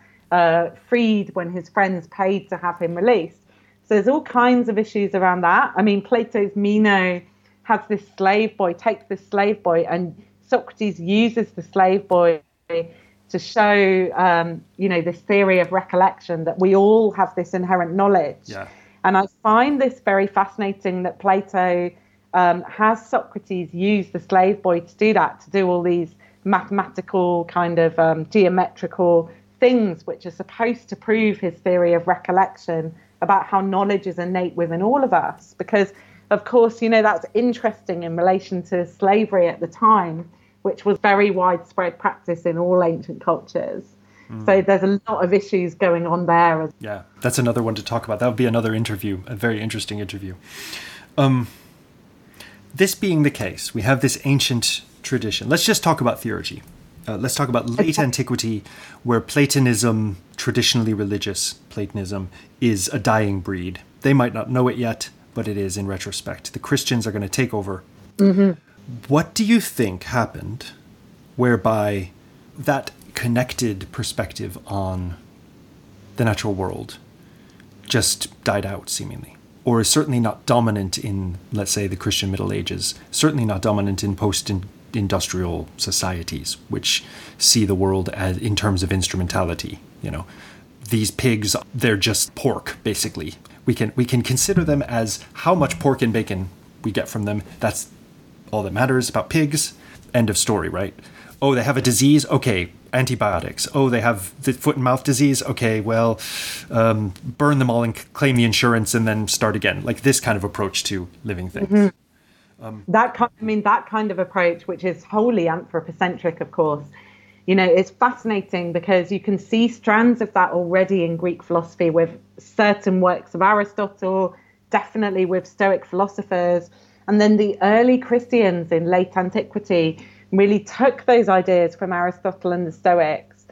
freed when his friends paid to have him released. So there's all kinds of issues around that. I mean, Plato's Meno has this slave boy, takes this slave boy, and Socrates uses the slave boy to show, this theory of recollection that we all have this inherent knowledge. Yeah. And I find this very fascinating that Plato has Socrates use the slave boy to do that, to do all these mathematical kind of geometrical things which are supposed to prove his theory of recollection about how knowledge is innate within all of us. Because, of course, you know, that's interesting in relation to slavery at the time, which was very widespread practice in all ancient cultures. Mm. So there's a lot of issues going on there. Yeah, that's another one to talk about. That would be another interview, a very interesting interview. This being the case, we have this ancient tradition. Let's just talk about theurgy. Let's talk about late antiquity, where Platonism, traditionally religious Platonism, is a dying breed. They might not know it yet, but it is in retrospect. The Christians are going to take over. Mm-hmm. What do you think happened whereby that connected perspective on the natural world just died out, seemingly? Or is certainly not dominant in, let's say, the Christian Middle Ages, certainly not dominant in post-industrial societies, which see the world as in terms of instrumentality. You know, these pigs, they're just pork, basically. We can consider them as how much pork and bacon we get from them. That's all that matters about pigs. End of story, right? Oh, they have a disease? Okay, antibiotics. Oh, they have the foot and mouth disease? Okay, well, burn them all and claim the insurance and then start again. Like this kind of approach to living things. Mm-hmm. That kind of approach, which is wholly anthropocentric, of course. You know, it's fascinating because you can see strands of that already in Greek philosophy with certain works of Aristotle, definitely with Stoic philosophers. And then the early Christians in late antiquity really took those ideas from Aristotle and the Stoics,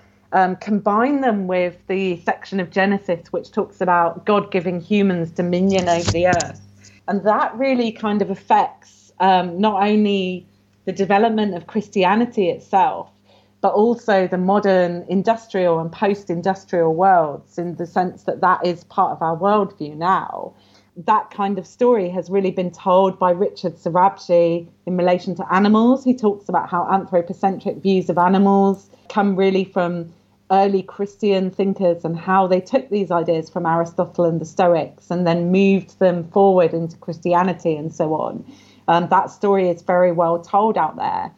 combined them with the section of Genesis, which talks about God giving humans dominion over the earth. And that really kind of affects not only the development of Christianity itself, but also the modern industrial and post-industrial worlds, in the sense that that is part of our worldview now. That kind of story has really been told by Richard Sorabji in relation to animals. He talks about how anthropocentric views of animals come really from early Christian thinkers and how they took these ideas from Aristotle and the Stoics and then moved them forward into Christianity and so on. That story is very well told out there.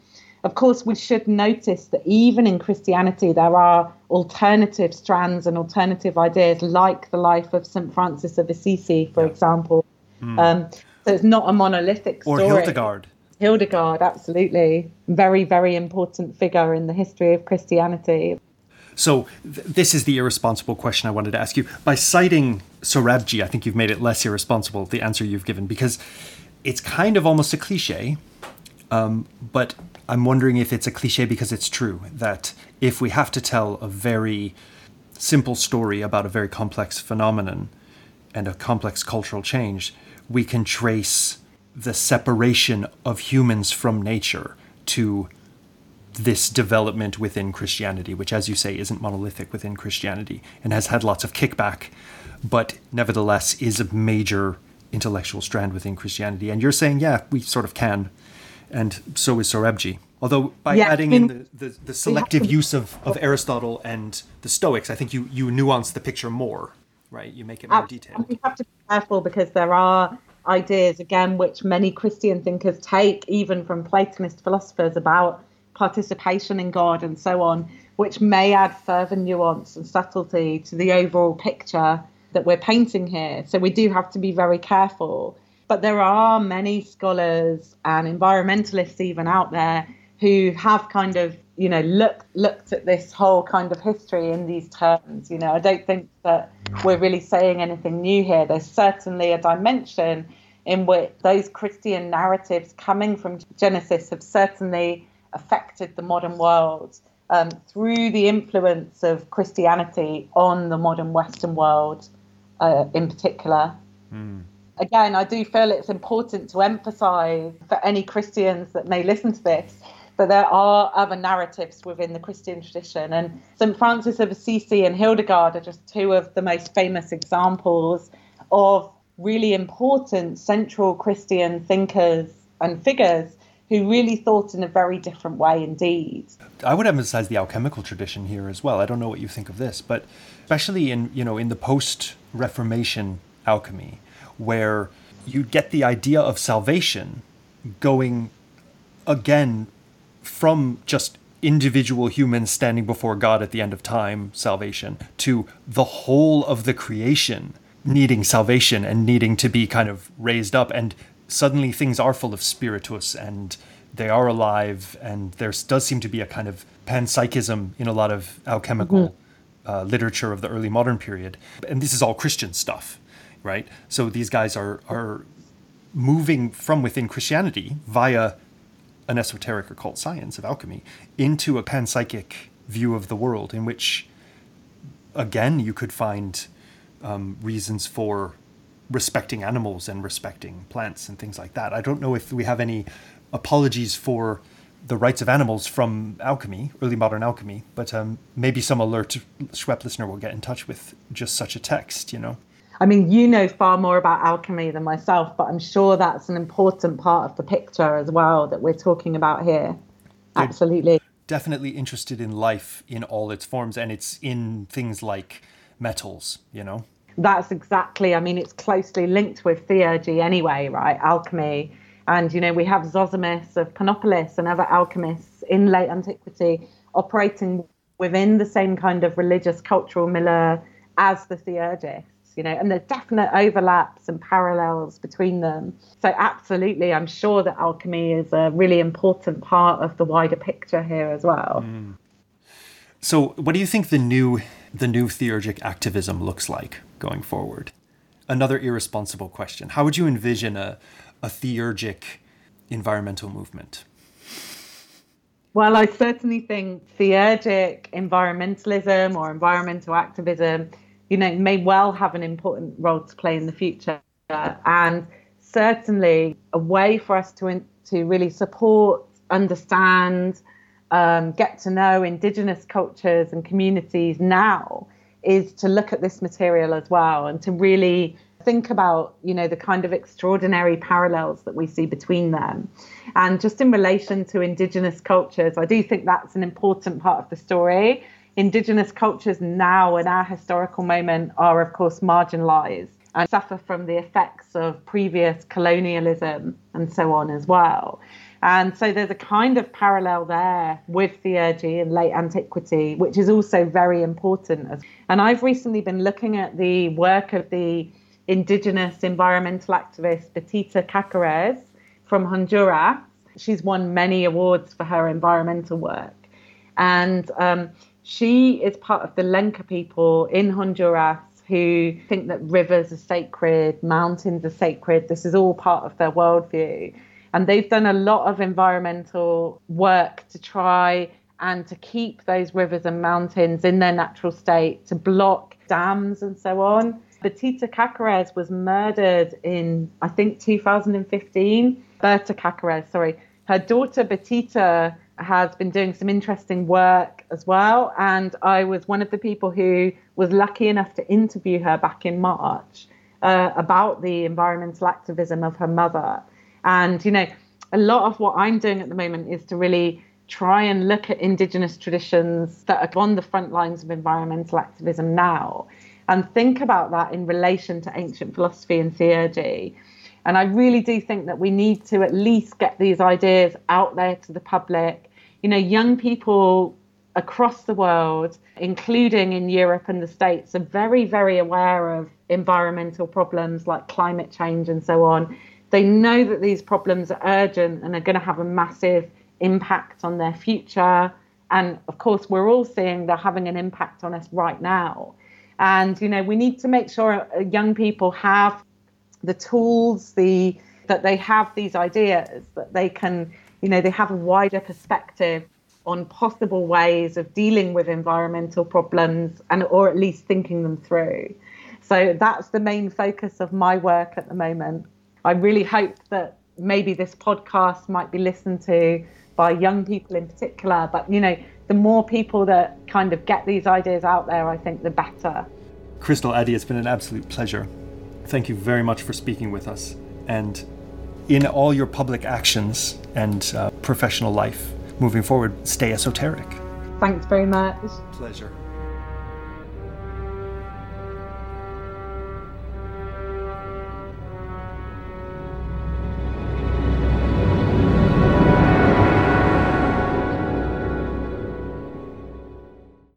Of course, we should notice that even in Christianity, there are alternative strands and alternative ideas, like the life of St. Francis of Assisi, for example. Mm. So it's not a monolithic story. Or Hildegard. Hildegard, absolutely. Very, very important figure in the history of Christianity. So this is the irresponsible question I wanted to ask you. By citing Sorabji, I think you've made it less irresponsible, the answer you've given, because it's kind of almost a cliche, but I'm wondering if it's a cliche because it's true, that if we have to tell a very simple story about a very complex phenomenon and a complex cultural change, we can trace the separation of humans from nature to this development within Christianity, which, as you say, isn't monolithic within Christianity and has had lots of kickback, but nevertheless is a major intellectual strand within Christianity. And you're saying, yeah, we sort of can. And so is Sorabji. Although by adding in the selective use of Aristotle and the Stoics, I think you nuance the picture more, right? You make it more detailed. We have to be careful because there are ideas, again, which many Christian thinkers take, even from Platonist philosophers, about participation in God and so on, which may add further nuance and subtlety to the overall picture that we're painting here. So we do have to be very careful. But there are many scholars and environmentalists even out there who have kind of, you know, looked at this whole kind of history in these terms. You know, I don't think that we're really saying anything new here. There's certainly a dimension in which those Christian narratives coming from Genesis have certainly affected the modern world through the influence of Christianity on the modern Western world in particular. Mm. Again, I do feel it's important to emphasise for any Christians that may listen to this that there are other narratives within the Christian tradition. And St. Francis of Assisi and Hildegard are just two of the most famous examples of really important central Christian thinkers and figures who really thought in a very different way indeed. I would emphasise the alchemical tradition here as well. I don't know what you think of this, but especially in, you know, in the post-Reformation alchemy, where you get the idea of salvation going again from just individual humans standing before God at the end of time, salvation, to the whole of the creation needing salvation and needing to be kind of raised up, and suddenly things are full of spiritus and they are alive, and there does seem to be a kind of panpsychism in a lot of alchemical literature of the early modern period. And this is all Christian stuff, right? So these guys are moving from within Christianity via an esoteric occult science of alchemy into a panpsychic view of the world, in which, again, you could find reasons for respecting animals and respecting plants and things like that. I don't know if we have any apologies for the rights of animals from alchemy, early modern alchemy, but maybe some alert Schweb listener will get in touch with just such a text, you know. I mean, you know far more about alchemy than myself, but I'm sure that's an important part of the picture as well that we're talking about here. Absolutely. Definitely interested in life in all its forms, and it's in things like metals, you know. That's exactly, I mean, it's closely linked with theurgy anyway, right? Alchemy. And, you know, we have Zosimus of Panopolis and other alchemists in late antiquity operating within the same kind of religious cultural milieu as the theurgists, you know, and there's definite overlaps and parallels between them. So absolutely, I'm sure that alchemy is a really important part of the wider picture here as well. Mm. So what do you think the new theurgic activism looks like going forward? Another irresponsible question. How would you envision a theurgic environmental movement? Well, I certainly think theurgic environmentalism or environmental activism, you know, may well have an important role to play in the future, and certainly a way for us to really support, understand, get to know Indigenous cultures and communities now is to look at this material as well, and to really think about, you know, the kind of extraordinary parallels that we see between them. And just in relation to Indigenous cultures, I do think that's an important part of the story. Indigenous cultures now in our historical moment are, of course, marginalised and suffer from the effects of previous colonialism and so on as well. And so there's a kind of parallel there with theurgy in late antiquity, which is also very important. And I've recently been looking at the work of the Indigenous environmental activist Berta Cacarez from Honduras. She's won many awards for her environmental work. And she is part of the Lenca people in Honduras who think that rivers are sacred, mountains are sacred. This is all part of their worldview. And they've done a lot of environmental work to try and to keep those rivers and mountains in their natural state, to block dams and so on. Berta Cacarez was murdered in, I think, 2015. Berta Cacarez, sorry. Her daughter, Bertita, has been doing some interesting work as well. And I was one of the people who was lucky enough to interview her back in March about the environmental activism of her mother. And, you know, a lot of what I'm doing at the moment is to really try and look at Indigenous traditions that are on the front lines of environmental activism now, and think about that in relation to ancient philosophy and theurgy. And I really do think that we need to at least get these ideas out there to the public. You know, young people across the world, including in Europe and the States, are very, very aware of environmental problems like climate change and so on. They know that these problems are urgent and are going to have a massive impact on their future. And of course, we're all seeing they're having an impact on us right now. And, you know, we need to make sure young people have the tools, that they have these ideas, that they can, you know, they have a wider perspective on possible ways of dealing with environmental problems, and or at least thinking them through. So that's the main focus of my work at the moment. I really hope that maybe this podcast might be listened to by young people in particular. But, you know, the more people that kind of get these ideas out there, I think the better. Crystal, Addie, it's been an absolute pleasure. Thank you very much for speaking with us. And in all your public actions and professional life moving forward, stay esoteric. Thanks very much. Pleasure.